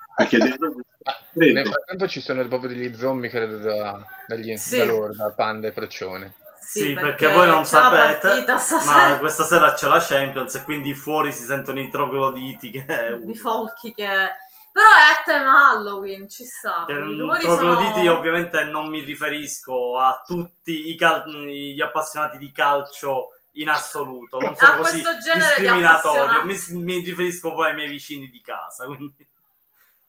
Nel frattempo ci sono proprio degli zombie, credo, da loro, da Panda e Procione. Sì, perché voi non sapete, ma questa sera c'è la Champions e quindi fuori si sentono i trogloditi i folchi che... Però è a tema Halloween, ci sta. Trogloditi ovviamente non mi riferisco a tutti gli appassionati di calcio in assoluto, non sono così discriminatorio, mi riferisco poi ai miei vicini di casa, quindi...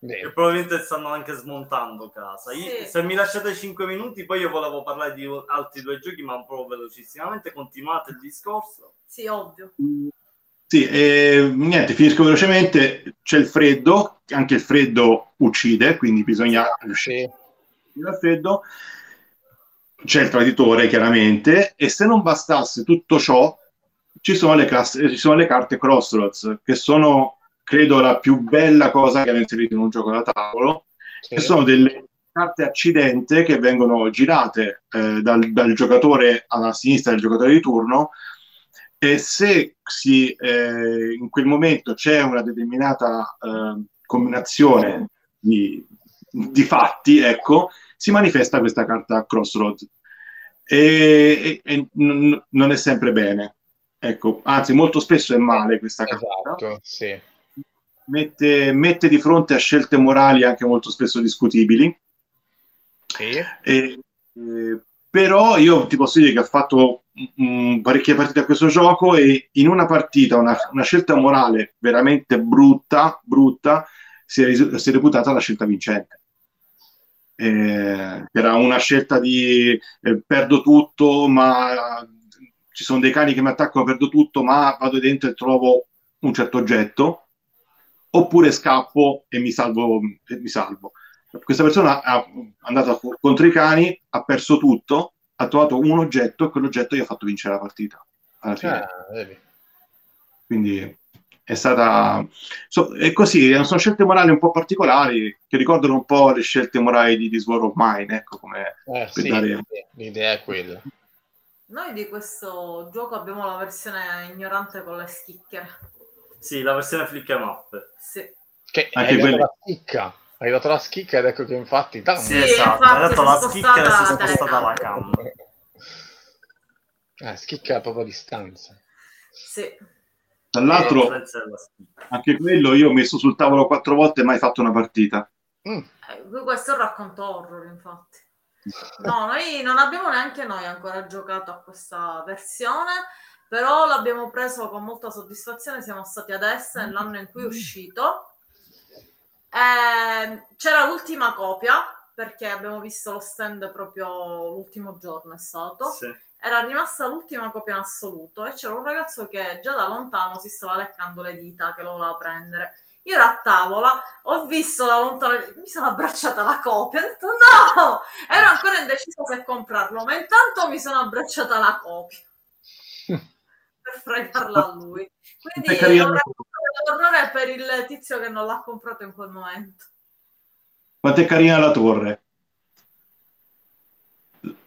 E probabilmente stanno anche smontando casa. Sì. Io, se mi lasciate 5 minuti, poi io volevo parlare di altri due giochi, ma un po' velocissimamente. Continuate il discorso. Sì, ovvio. Sì, niente, finisco velocemente. C'è il freddo, anche il freddo uccide, quindi bisogna riuscire al freddo. C'è il traditore, chiaramente, e se non bastasse tutto ciò, ci sono le carte Crossroads, che sono, credo, la più bella cosa che hanno inserito in un gioco da tavolo, sì. Che sono delle carte accidente che vengono girate dal giocatore alla sinistra del giocatore di turno, e se in quel momento c'è una determinata combinazione di fatti, ecco, si manifesta questa carta Crossroad, e non è sempre bene, ecco, anzi molto spesso è male questa carta. Esatto, sì. mette di fronte a scelte morali anche molto spesso discutibili, sì. Però io ti posso dire che ho fatto parecchie partite a questo gioco, e in una partita una scelta morale veramente brutta si è reputata la scelta vincente. Era una scelta di perdo tutto, ma ci sono dei cani che mi attaccano, perdo tutto, ma vado dentro e trovo un certo oggetto, oppure scappo e mi salvo. Questa persona è andata contro i cani, ha perso tutto, ha trovato un oggetto e quell'oggetto gli ha fatto vincere la partita alla fine. Quindi è stata è così, sono scelte morali un po' particolari che ricordano un po' le scelte morali di This World of Mine, ecco, come per sì, dare... l'idea è quella. Noi di questo gioco abbiamo la versione ignorante con le sticker. Sì, la versione flick em up. Sì. Che anche è la schicca. Hai dato la schicca ed ecco che infatti sì, esatto, hai dato la schicca e si sono spostata la camera. Schicca a proprio distanza. Sì. Tra l'altro, anche quello io ho messo sul tavolo 4 volte e mai fatto una partita. Questo è un racconto horror, infatti. No, noi non abbiamo neanche ancora giocato a questa versione, però l'abbiamo preso con molta soddisfazione. Siamo stati ad Essen nell'anno in cui è uscito. C'era l'ultima copia, perché abbiamo visto lo stand proprio l'ultimo giorno, è stato... Sì. Era rimasta l'ultima copia in assoluto e c'era un ragazzo che già da lontano si stava leccando le dita che lo voleva prendere. Io ero a tavola, ho visto da lontano, mi sono abbracciata la copia, ho detto no! Ero ancora indecisa se comprarlo, ma intanto mi sono abbracciata la copia per fregarla a lui. Quindi è un errore per il tizio che non l'ha comprato in quel momento. Quanto è carina la torre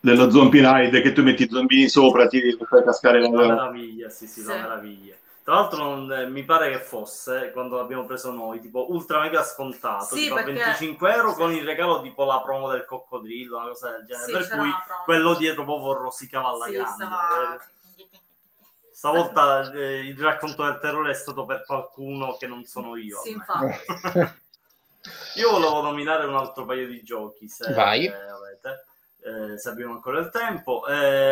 dello Zombicide, che tu metti i zombini sopra, ti fai cascare la meraviglia, sì. La meraviglia. Tra l'altro mi pare che fosse, quando l'abbiamo preso noi, tipo ultra mega scontato, sì, tipo perché... €25 con il regalo tipo la promo del coccodrillo, una cosa del genere, sì, per cui quello dietro proprio rosicava alla grande. Stavolta il racconto del terrore è stato per qualcuno che non sono io. Sì, infatti. Io volevo nominare un altro paio di giochi, se vai. Avete... se abbiamo ancora il tempo,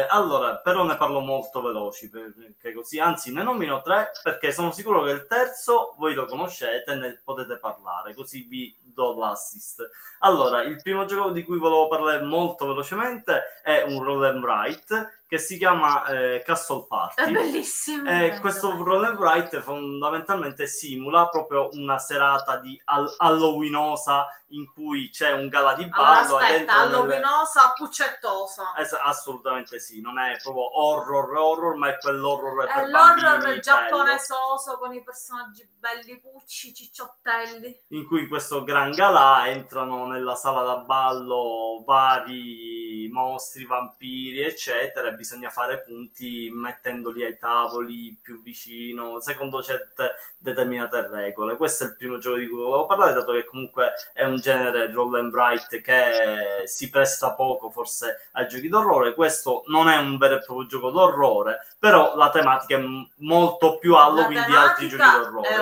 allora, però ne parlo molto veloci perché così, anzi ne nomino 3 perché sono sicuro che il terzo voi lo conoscete e ne potete parlare, così vi do l'assist. Allora, il primo gioco di cui volevo parlare molto velocemente è un roll and write che si chiama Castle Party. È bellissimo. Questo roll and write fondamentalmente simula proprio una serata di halloweenosa in cui c'è un gala di ballo. Allora, aspetta, halloweenosa, puccettosa. Assolutamente sì, non è proprio horror, ma è quell'horror per bambini. È l'horror giapponesoso con i personaggi belli pucci, cicciottelli. In cui in questo gran galà entrano nella sala da ballo vari mostri, vampiri, eccetera. Bisogna fare punti mettendoli ai tavoli più vicino secondo certe determinate regole. Questo è il primo gioco di cui volevo parlare, dato che comunque è un genere roll and write che si presta poco forse ai giochi d'orrore. Questo non è un vero e proprio gioco d'orrore, però la tematica è molto più Halloween di altri giochi d'orrore, è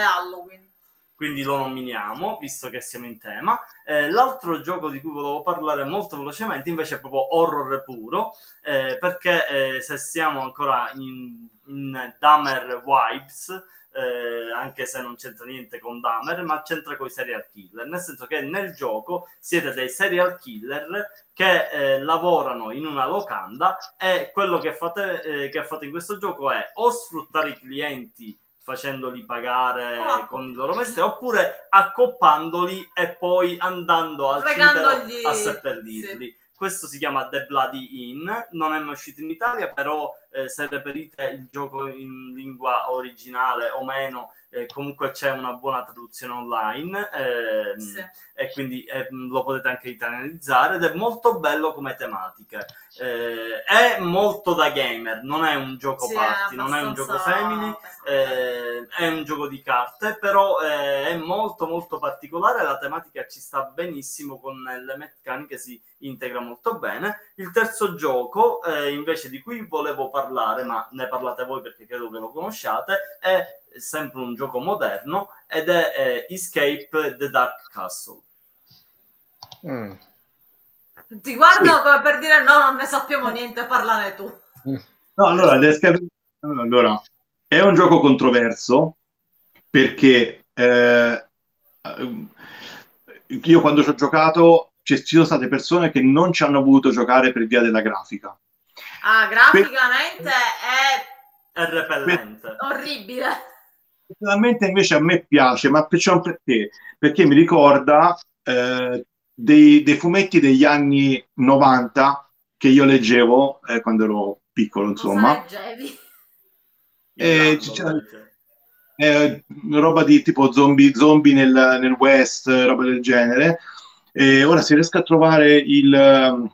Halloween. Quindi lo nominiamo, visto che siamo in tema. L'altro gioco di cui volevo parlare molto velocemente invece è proprio horror puro, perché se siamo ancora in Dahmer Vibes, anche se non c'entra niente con Dahmer, ma c'entra con i serial killer, nel senso che nel gioco siete dei serial killer che lavorano in una locanda, e quello che fate in questo gioco è o sfruttare i clienti facendoli pagare con il loro mestiere, oppure accoppandoli e poi andando al cimitero a seppellirli. Sì. Questo si chiama The Bloody Inn, non è mai uscito in Italia, però se reperite il gioco in lingua originale o meno, comunque c'è una buona traduzione online, sì. E quindi lo potete anche italianizzare, ed è molto bello come tematica. È molto da gamer, non è un gioco party, non è un gioco femminile, è un gioco di carte, però è molto molto particolare, la tematica ci sta benissimo, con le meccaniche si integra molto bene. Il terzo gioco, invece, di cui volevo parlare, ma ne parlate voi perché credo che lo conosciate, è sempre un gioco moderno ed è Escape the Dark Castle. Ti guardo come per dire no, non ne sappiamo niente, parlane tu. No, allora è un gioco controverso perché io quando ci ho giocato ci sono state persone che non ci hanno voluto giocare per via della grafica. Graficamente è repellente, orribile. Personalmente invece a me piace, ma perché mi ricorda dei fumetti degli anni 90 che io leggevo quando ero piccolo, insomma. Roba di tipo zombie nel West, roba del genere. Ora, se riesco a trovare il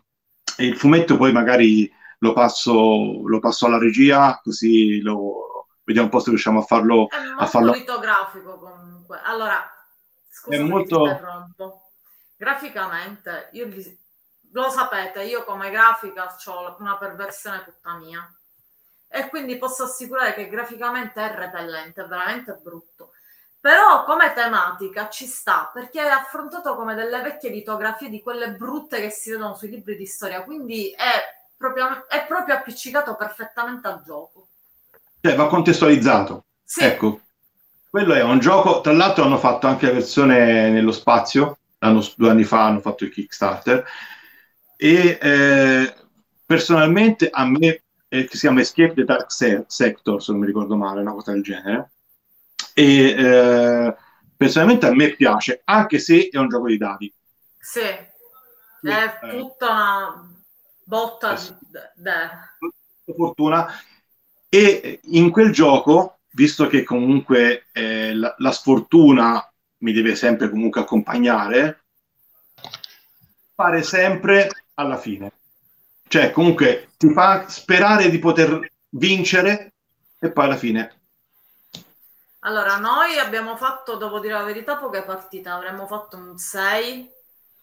fumetto, poi magari lo passo alla regia, così lo vediamo un po' se riusciamo a farlo. È molto litografico comunque. Allora, scusa, ti interrompo. Graficamente, lo sapete, io come grafica ho una perversione tutta mia, e quindi posso assicurare che graficamente è repellente, è veramente brutto. Però come tematica ci sta, perché è affrontato come delle vecchie litografie, di quelle brutte che si vedono sui libri di storia, quindi è proprio appiccicato perfettamente al gioco. Va contestualizzato. Sì. Ecco, quello è un gioco, tra l'altro hanno fatto anche la versione nello spazio, 2 anni fa hanno fatto il Kickstarter, e personalmente a me, che si chiama Escape the Dark Sector, se non mi ricordo male, una cosa del genere, e personalmente a me piace, anche se è un gioco di dadi. Sì, è tutta una botta di fortuna, e in quel gioco, visto che comunque la sfortuna mi deve sempre comunque accompagnare, pare sempre alla fine, cioè comunque ti fa sperare di poter vincere e poi alla fine. Allora, noi abbiamo fatto, devo dire la verità, poche partite, avremmo fatto un 6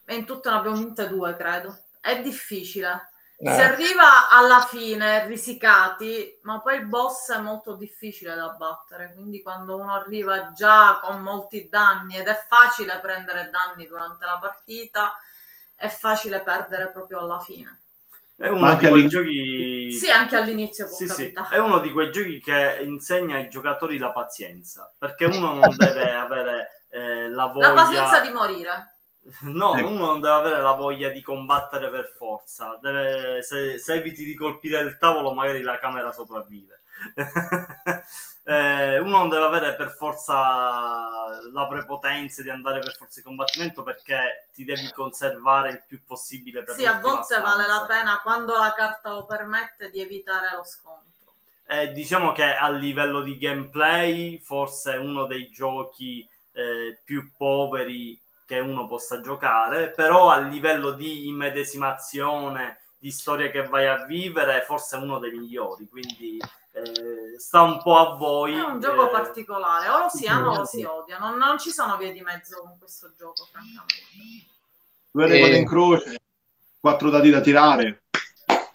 e in tutto ne abbiamo vinte 2, credo. È difficile. No. Si arriva alla fine risicati, ma poi il boss è molto difficile da battere, quindi quando uno arriva già con molti danni, ed è facile prendere danni durante la partita, è facile perdere proprio alla fine. È uno anche di quei giochi. Sì, anche all'inizio può capitare. Sì. È uno di quei giochi che insegna ai giocatori la pazienza, perché uno non deve avere la voglia. La pazienza di morire. No, uno non deve avere la voglia di combattere per forza. Se eviti di colpire il tavolo, magari la camera sopravvive. Uno non deve avere per forza la prepotenza di andare per forza in combattimento, perché ti devi conservare il più possibile per l'ultima stanza. Vale la pena, quando la carta lo permette, di evitare lo scontro. Diciamo che a livello di gameplay forse è uno dei giochi più poveri che uno possa giocare, però a livello di immedesimazione, di storia che vai a vivere, forse è uno dei migliori, quindi sta un po' a voi. È un gioco particolare, o lo si ama o lo si odia, non ci sono vie di mezzo con questo gioco, francamente. 2 regole in croce, 4 dadi da tirare,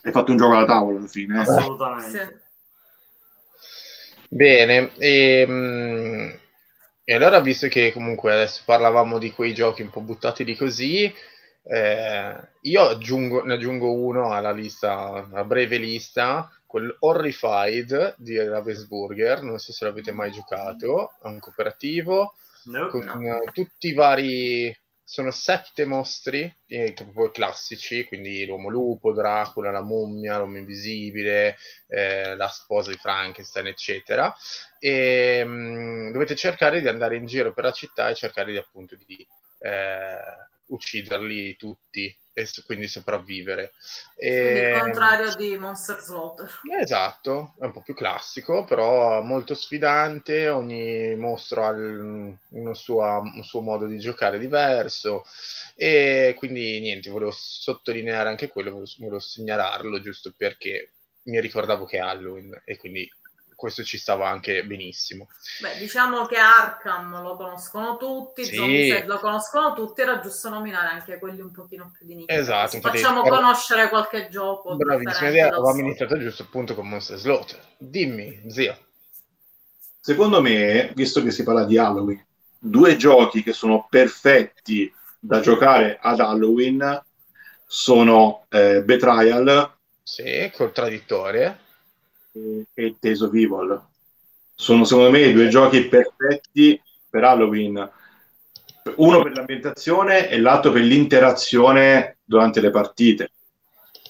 hai fatto un gioco alla tavola alla fine. Assolutamente. Sì. Bene, e allora, visto che comunque adesso parlavamo di quei giochi un po' buttati lì così, Io ne aggiungo uno alla lista, alla breve lista, quel Horrified di Ravensburger. Non so se l'avete mai giocato, è un cooperativo, no, con no. Tutti i vari, sono 7 mostri proprio classici, quindi l'uomo lupo, Dracula, la mummia, l'uomo invisibile, la sposa di Frankenstein, eccetera, e dovete cercare di andare in giro per la città e cercare di, appunto, di ucciderli tutti e quindi sopravvivere. E... il contrario di Monster Slaughter. Esatto, è un po' più classico, però molto sfidante, ogni mostro ha un suo modo di giocare diverso, e quindi niente, volevo sottolineare anche quello, volevo segnalarlo giusto perché mi ricordavo che è Halloween e quindi questo ci stava anche benissimo. Beh, diciamo che Arkham lo conoscono tutti, sì. Zombicide lo conoscono tutti, era giusto nominare anche quelli un pochino più di nicchia. Esatto. Infatti, facciamo conoscere qualche gioco. Bravissima idea, avevamo iniziato giusto appunto con Monster Slaughter. Dimmi, zio. Secondo me, visto che si parla di Halloween, 2 giochi che sono perfetti da giocare ad Halloween sono Betrayal. Sì, col traditore. E Tales of Evil sono secondo me i 2 giochi perfetti per Halloween, uno per l'ambientazione e l'altro per l'interazione durante le partite.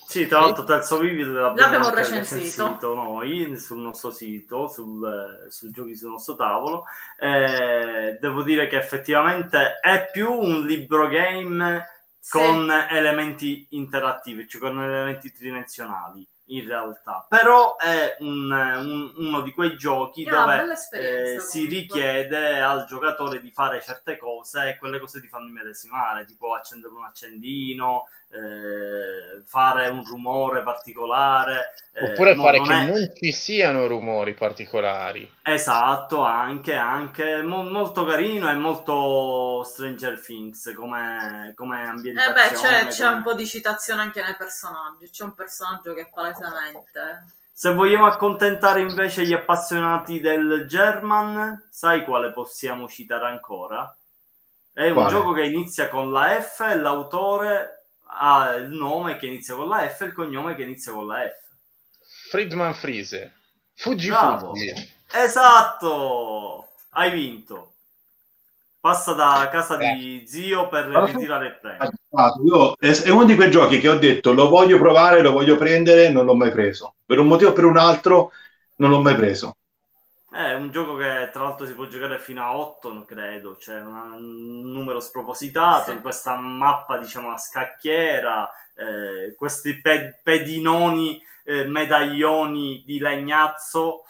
Sì, tra l'altro Tales of Evil l'abbiamo recensito noi sul nostro sito, sul Giochi sul nostro tavolo. Devo dire che effettivamente è più un libro game, sì, con elementi interattivi, cioè con elementi tridimensionali in realtà, però è uno di quei giochi dove si richiede al giocatore di fare certe cose e quelle cose ti fanno immedesimare, tipo accendere un accendino, fare un rumore particolare, oppure fare non ci siano rumori particolari. Esatto, anche molto carino e molto Stranger Things come ambientazione. C'è un po' di citazione anche nei personaggi, c'è un personaggio che pare. Se vogliamo accontentare invece gli appassionati del German, sai quale possiamo citare ancora? È un gioco che inizia con la F, l'autore ha il nome che inizia con la F e il cognome che inizia con la F. Friedman Friese. Fuggi. Fuggi. Esatto! Hai vinto. Passa da casa di zio per ritirare il premio. Io, è uno di quei giochi che ho detto lo voglio provare, lo voglio prendere, non l'ho mai preso. Per un motivo o per un altro non l'ho mai preso. È un gioco che tra l'altro si può giocare fino a 8, credo. C'è un numero spropositato, sì, in questa mappa, diciamo, a scacchiera, questi pedinoni, medaglioni di legnazzo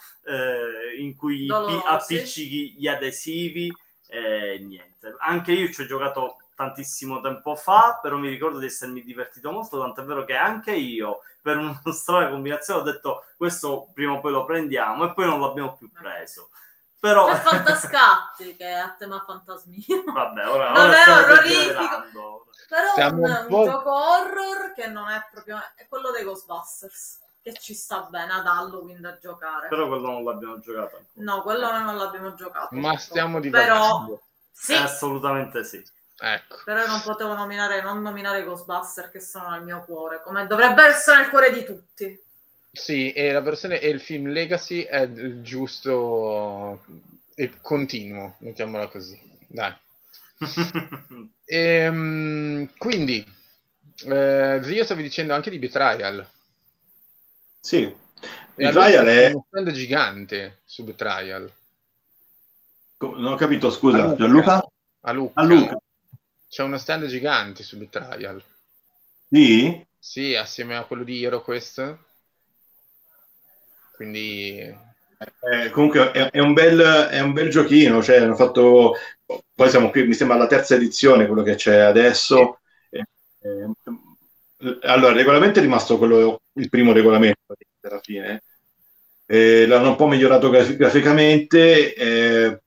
in cui appiccichi gli adesivi. Niente, anche io ci ho giocato tantissimo tempo fa, però mi ricordo di essermi divertito molto, tant'è vero che anche io per una strana combinazione ho detto questo prima o poi lo prendiamo e poi non l'abbiamo più preso. Però c'è Fantascatti che è a tema fantasmia, vabbè, ora stiamo horrorifico, però un gioco horror che non è proprio, è quello dei Ghostbusters che ci sta bene ad Halloween da giocare. Però quello non l'abbiamo giocato ancora. No, quello non l'abbiamo giocato. Ma stiamo divagando. Però sì. Assolutamente sì. Ecco. Però non potevo non nominare Ghostbusters che sono nel mio cuore, come dovrebbe essere il cuore di tutti. Sì, e la versione e il film Legacy è il giusto e continuo, mettiamola così. Dai. Quindi zio stavi dicendo anche di Betrayal. Sì, il trial è un stand gigante su Betrayal. Non ho capito, scusa, a Luca. C'è uno stand gigante su Betrayal. Sì? Sì, assieme a quello di HeroQuest. Quindi comunque è un bel giochino, cioè hanno fatto, poi siamo qui, mi sembra la 3ª edizione, quello che c'è adesso. Sì. Allora, il regolamento è rimasto quello, il primo regolamento alla fine, l'hanno un po' migliorato graficamente,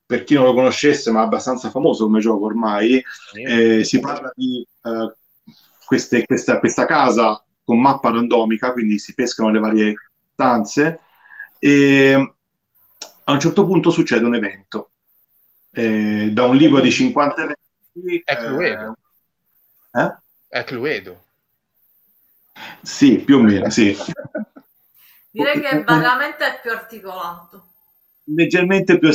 per chi non lo conoscesse, ma è abbastanza famoso come gioco ormai, si parla di questa casa con mappa randomica, quindi si pescano le varie stanze e a un certo punto succede un evento, da un libro di 50 eventi. È Cluedo. Sì, più o meno, sì. Direi che è vagamente più articolato. Leggermente più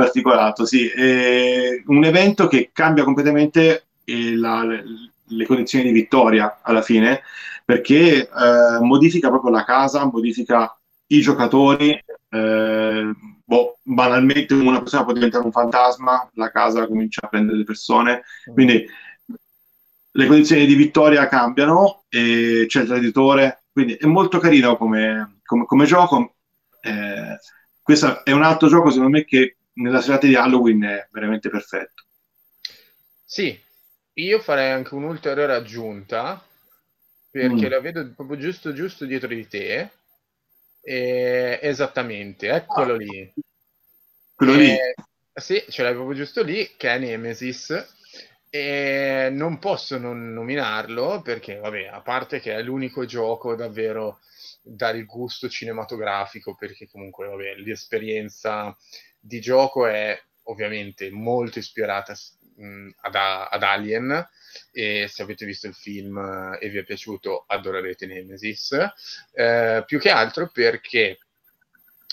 articolato, sì. È un evento che cambia completamente le condizioni di vittoria alla fine, perché modifica proprio la casa, modifica i giocatori. Banalmente una persona può diventare un fantasma, la casa comincia a prendere le persone, quindi le condizioni di vittoria cambiano e c'è il traditore, quindi è molto carino come gioco. Questo è un altro gioco, secondo me, che nella serata di Halloween è veramente perfetto. Sì, io farei anche un'ulteriore aggiunta, perché la vedo proprio giusto dietro di te. Esattamente, eccolo lì. Quello lì? Sì, ce l'hai proprio giusto lì, che è Nemesis. E non posso non nominarlo, perché, vabbè, a parte che è l'unico gioco davvero dal gusto cinematografico, perché comunque, vabbè, l'esperienza di gioco è ovviamente molto ispirata ad Alien, e se avete visto il film e vi è piaciuto adorerete Nemesis, più che altro perché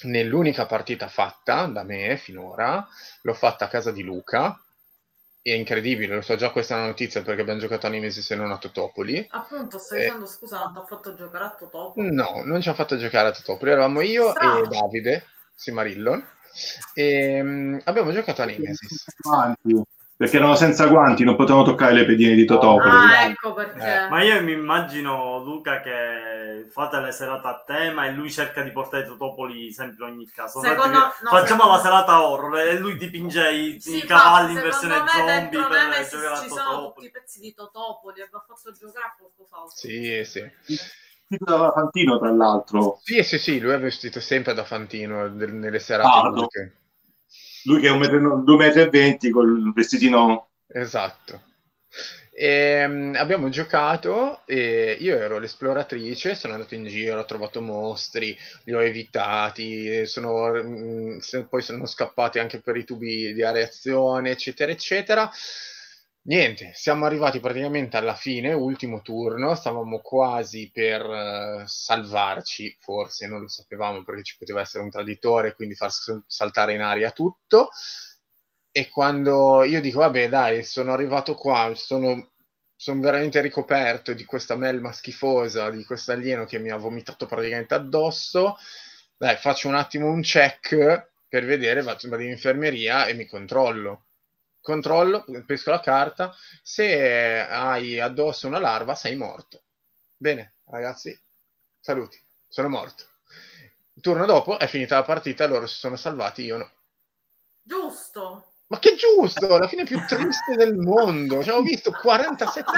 nell'unica partita fatta da me finora l'ho fatta a casa di Luca. È incredibile, lo so già, questa è una notizia, perché abbiamo giocato a Nemesis e non a Totopoli. Appunto, sto dicendo, scusa, non ti ha fatto giocare a Totopoli? No, non ci ha fatto giocare a Totopoli, eravamo io e Davide Simarillon e abbiamo giocato a Nemesis. Perché erano senza guanti, non potevano toccare le pedine di Totopoli. Ecco perché. Ma io mi immagino Luca che fate le serate a tema e lui cerca di portare Totopoli sempre, in ogni caso. Facciamo la serata horror e lui dipinge i cavalli in versione zombie per giocare a Totopoli. Ci sono tutti i pezzi di Totopoli, abbiamo fatto giocare a qualcos'altro. Sì. Vestito da Fantino, tra l'altro. Sì, lui è vestito sempre da Fantino nelle serate. Lui che è 2,20 metri col vestitino. Esatto. Abbiamo giocato e io ero l'esploratrice, sono andato in giro, ho trovato mostri, li ho evitati, poi sono scappati anche per i tubi di areazione, eccetera, eccetera. Niente, siamo arrivati praticamente alla fine, ultimo turno, stavamo quasi per salvarci, forse non lo sapevamo perché ci poteva essere un traditore, quindi far saltare in aria tutto, e quando io dico vabbè dai, sono arrivato qua, sono veramente ricoperto di questa melma schifosa, di questo alieno che mi ha vomitato praticamente addosso, dai, faccio un attimo un check per vedere, vado in infermeria e mi controllo, pesco la carta, se hai addosso una larva sei morto. Bene, ragazzi, saluti, sono morto. Il turno dopo è finita la partita, loro si sono salvati, io no. Giusto! Ma che giusto! La fine più triste del mondo! Cioè, ho visto 47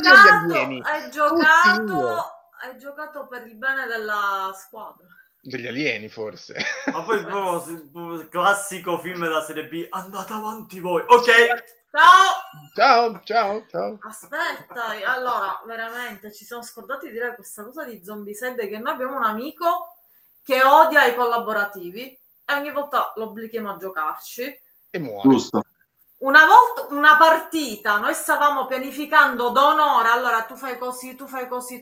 giocatori. Hai giocato per il bene della squadra. Degli alieni, forse. Ma poi il classico film della serie B, andate avanti voi, ok, ciao. Aspetta, allora veramente ci siamo scordati di dire questa cosa di Zombicide, che noi abbiamo un amico che odia i collaborativi e ogni volta lo obblighiamo a giocarci e muore. Giusto. Una volta, una partita, noi stavamo pianificando d'onore, allora tu fai così, tu fai questo,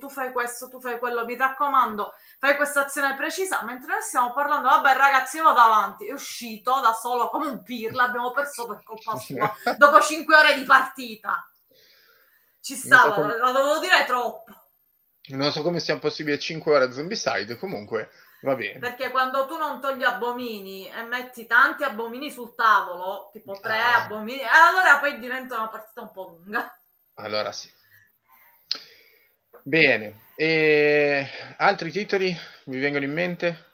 tu fai quello, mi raccomando, fai questa azione precisa, mentre noi stiamo parlando, vabbè ragazzi, io vado avanti, è uscito da solo come un pirla, abbiamo perso per colpa sua, dopo 5 ore di partita. Ci stava, la dovevo dire troppo. Non so come sia possibile 5 ore a Zombicide, comunque... Va bene. Perché quando tu non togli abomini e metti tanti abomini sul tavolo, tipo 3 abomini, allora poi diventa una partita un po' lunga. Allora sì. Bene. E altri titoli vi vengono in mente?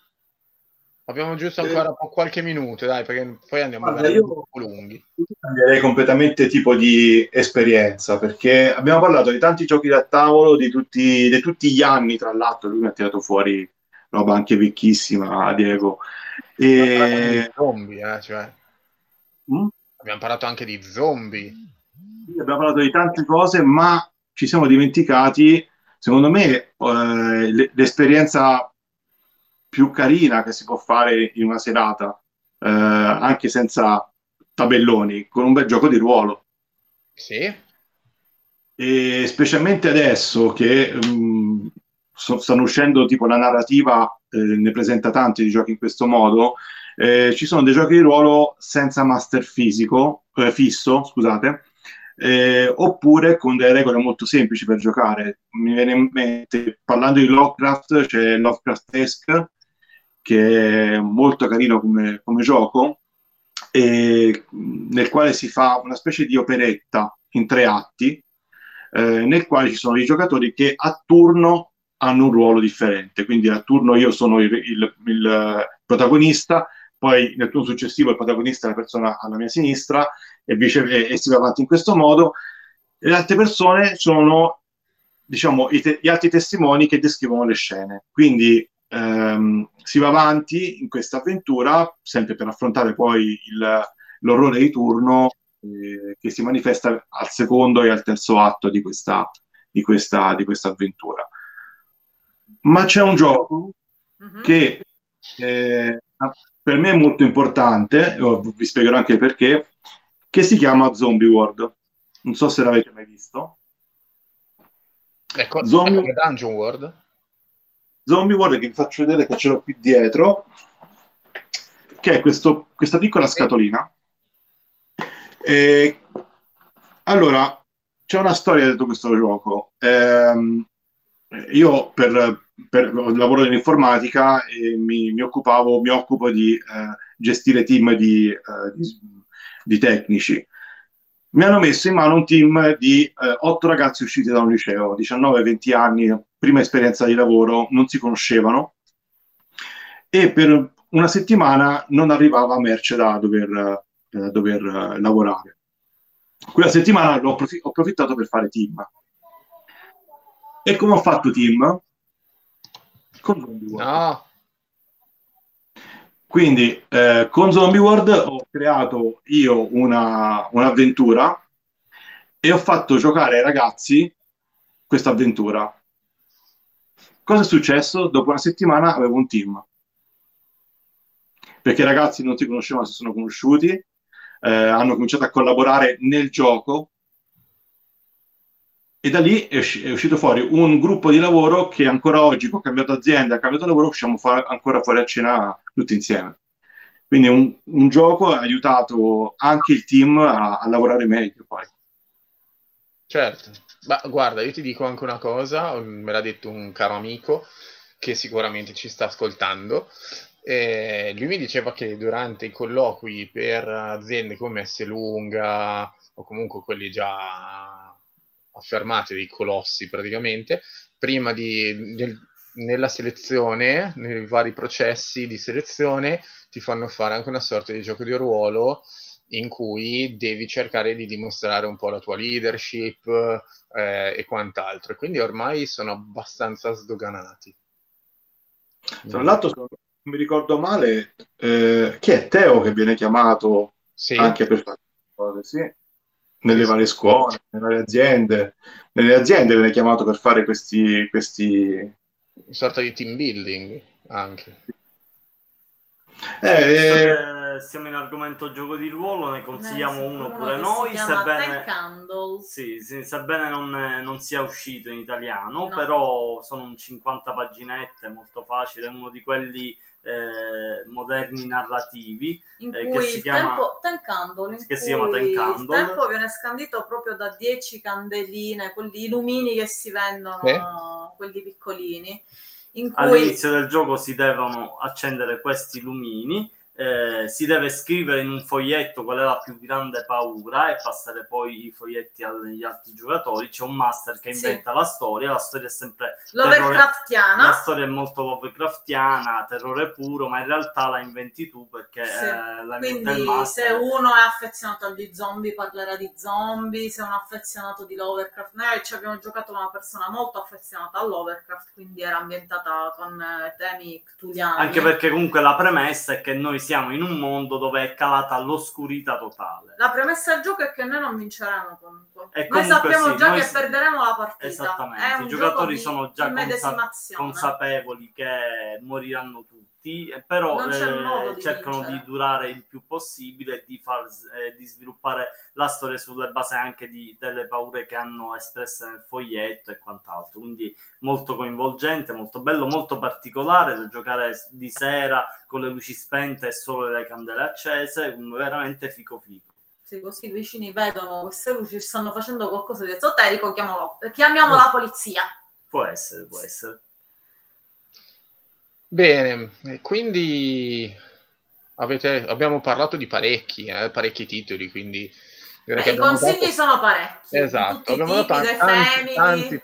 Abbiamo giusto ancora qualche minuto, dai, perché poi andiamo un po' lunghi. Io cambierei completamente tipo di esperienza, perché abbiamo parlato di tanti giochi da tavolo, di tutti gli anni, tra l'altro, lui mi ha tirato fuori... roba anche vecchissima, Diego. Zombie, cioè. Abbiamo parlato anche di zombie. Abbiamo parlato di tante cose, ma ci siamo dimenticati, secondo me, l'esperienza più carina che si può fare in una serata, anche senza tabelloni, con un bel gioco di ruolo. Sì. e specialmente adesso che stanno uscendo tipo la narrativa, ne presenta tanti di giochi in questo modo, ci sono dei giochi di ruolo senza master fisso, oppure con delle regole molto semplici per giocare. Mi viene in mente, parlando di Lovecraft, c'è Lovecraft-esque, che è molto carino come gioco, e nel quale si fa una specie di operetta in 3 atti, nel quale ci sono i giocatori che a turno hanno un ruolo differente. Quindi a turno io sono il protagonista, poi nel turno successivo il protagonista è la persona alla mia sinistra e si va avanti in questo modo. Le altre persone sono, diciamo, gli altri testimoni che descrivono le scene. Quindi si va avanti in questa avventura, sempre per affrontare poi l'orrore di turno che si manifesta al secondo e al terzo atto di questa avventura. Ma c'è un gioco che per me è molto importante, vi spiegherò anche perché, che si chiama Zombie World. Non so se l'avete mai visto. Ecco, Zombie Dungeon World. Zombie World, che vi faccio vedere, che ce l'ho qui dietro, che è questa piccola scatolina. E, allora, c'è una storia dietro questo gioco. Io per lavoro nell'informatica e mi occupo di gestire team di tecnici. Mi hanno messo in mano un team di 8 ragazzi usciti da un liceo, 19-20 anni, prima esperienza di lavoro, non si conoscevano, e per una settimana non arrivava merce da dover lavorare. Quella settimana ho approfittato per fare team. E come ho fatto team? Con Zombie World. No. Quindi con Zombie World ho creato io un'avventura e ho fatto giocare ai ragazzi questa avventura. Cosa è successo? Dopo una settimana avevo un team, perché i ragazzi non si conoscevano, si sono conosciuti, hanno cominciato a collaborare nel gioco, e da lì è uscito fuori un gruppo di lavoro che ancora oggi, ho cambiato azienda, ho cambiato lavoro, usciamo ancora fuori a cena tutti insieme. Quindi un gioco ha aiutato anche il team a lavorare meglio poi. Certo, ma guarda, io ti dico anche una cosa, me l'ha detto un caro amico che sicuramente ci sta ascoltando, lui mi diceva che durante i colloqui per aziende come Esselunga o comunque quelli già affermate, dei colossi praticamente, prima nella selezione, nei vari processi di selezione ti fanno fare anche una sorta di gioco di ruolo in cui devi cercare di dimostrare un po' la tua leadership e quant'altro, quindi ormai sono abbastanza sdoganati. Tra l'altro, se non mi ricordo male, che è Teo che viene chiamato, sì, anche per fare cose, sì, nelle varie scuole, nelle varie aziende. Nelle aziende viene chiamato per fare questi... Una sorta di team building, anche. Siamo in argomento gioco di ruolo, ne consigliamo uno pure noi, sebbene... Sì, sebbene non sia uscito in italiano, no. Però sono un 50 paginette, molto facile, uno di quelli... moderni narrativi in cui che si chiama Ten Candle. Il tempo viene scandito proprio da 10 candeline, quelli lumini che si vendono, quelli piccolini, in cui all'inizio del gioco si devono accendere questi lumini, si deve scrivere in un foglietto qual è la più grande paura e passare poi i foglietti agli altri giocatori. C'è un master che inventa la storia è sempre Lovecraftiana, la storia è molto Lovecraftiana, terrore puro, ma in realtà la inventi tu, perché quindi master... se uno è affezionato agli zombie parlerà di zombie, se uno è affezionato di Lovecraft, noi ci abbiamo giocato una persona molto affezionata a Lovecraft, quindi era ambientata con temi cthulhuiani, anche perché comunque la premessa è che noi siamo in un mondo dove è calata l'oscurità totale. La premessa del gioco è che noi non vinceremo comunque. Noi sappiamo che perderemo la partita. Esattamente. I giocatori sono già consapevoli che moriranno tutti. scritti, però cercano di durare il più possibile, di sviluppare la storia sulla base anche delle paure che hanno espresse nel foglietto e quant'altro. Quindi molto coinvolgente, molto bello, molto particolare da giocare di sera con le luci spente e solo le candele accese, veramente fico fico. Così i vicini vedono queste luci, stanno facendo qualcosa di esoterico, chiamiamo la polizia. Può essere. Bene, quindi abbiamo parlato di parecchi titoli, quindi i consigli sono parecchi. Esatto, abbiamo dato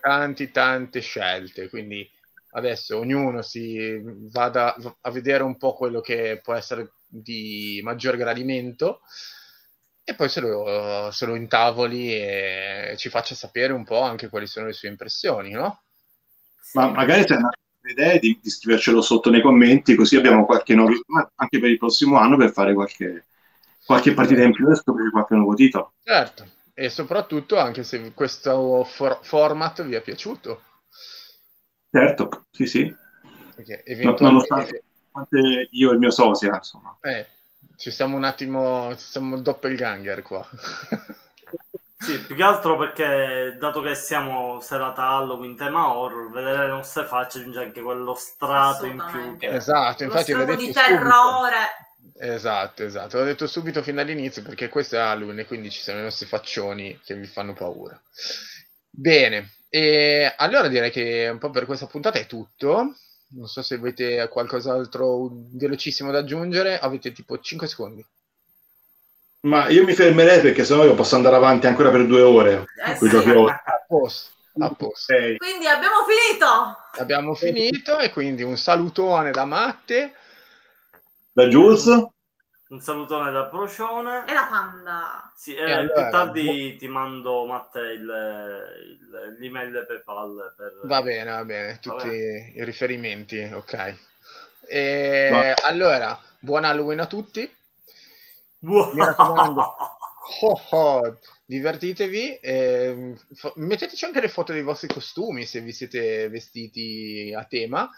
tante scelte, quindi adesso ognuno si vada a vedere un po' quello che può essere di maggior gradimento e poi se lo intavoli e ci faccia sapere un po' anche quali sono le sue impressioni, no? Sì. Ma magari c'è una idea di scrivercelo sotto nei commenti, così abbiamo qualche novità anche per il prossimo anno, per fare qualche partita in più e scoprire qualche nuovo titolo. Certo, e soprattutto anche se questo format vi è piaciuto. Certo, sì. Okay, eventualmente... Nonostante io e il mio socio, insomma. Ci siamo un attimo, il doppelganger qua. Sì, più che altro perché, dato che siamo serata Halloween tema horror, vedere le nostre facce aggiunge anche quello strato in più. Esatto, infatti l'ho detto di terrore. Esatto, l'ho detto subito fin dall'inizio, perché questo è Halloween e quindi ci sono i nostri faccioni che vi fanno paura. Bene, e allora direi che un po' per questa puntata è tutto. Non so se avete qualcos'altro velocissimo da aggiungere, avete tipo 5 secondi. Ma io mi fermerei perché sennò io posso andare avanti ancora per 2 ore. A posto. Quindi abbiamo finito e quindi un salutone da Matte, da Jules, un salutone da Procione e la Panda. Sì, allora, più tardi ti mando, Matte, l'email PayPal per... Va bene, tutti i riferimenti, ok. Allora, buon Halloween a tutti. Wow. Mi raccomando, divertitevi, metteteci anche le foto dei vostri costumi se vi siete vestiti a tema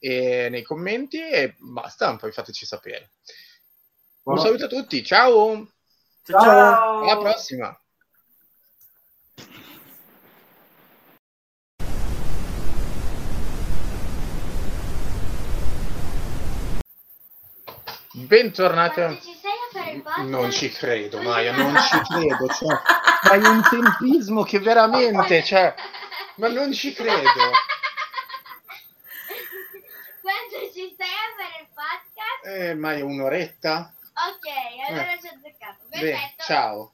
nei commenti e basta, poi fateci sapere. Un saluto a tutti, ciao. Alla prossima. Bentornati. Ma ci sei a fare il podcast? Non ci credo, Maia, cioè, fai un tempismo che veramente, cioè, ma non ci credo. Quando ci sei a fare il podcast? Maia, un'oretta? Ok, allora ci ho azzeccato. Perfetto. Beh, ciao.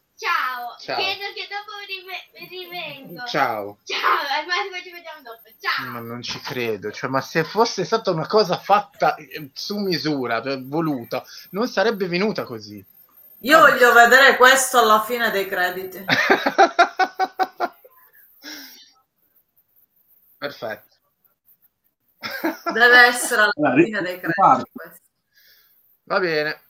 Chiedo che dopo rivengo. Ciao, al massimo ci vediamo dopo. Ciao. Ma non ci credo, cioè, ma se fosse stata una cosa fatta su misura, voluta, non sarebbe venuta così. Io voglio vedere questo alla fine dei crediti. Perfetto. Deve essere alla fine dei crediti. Va bene.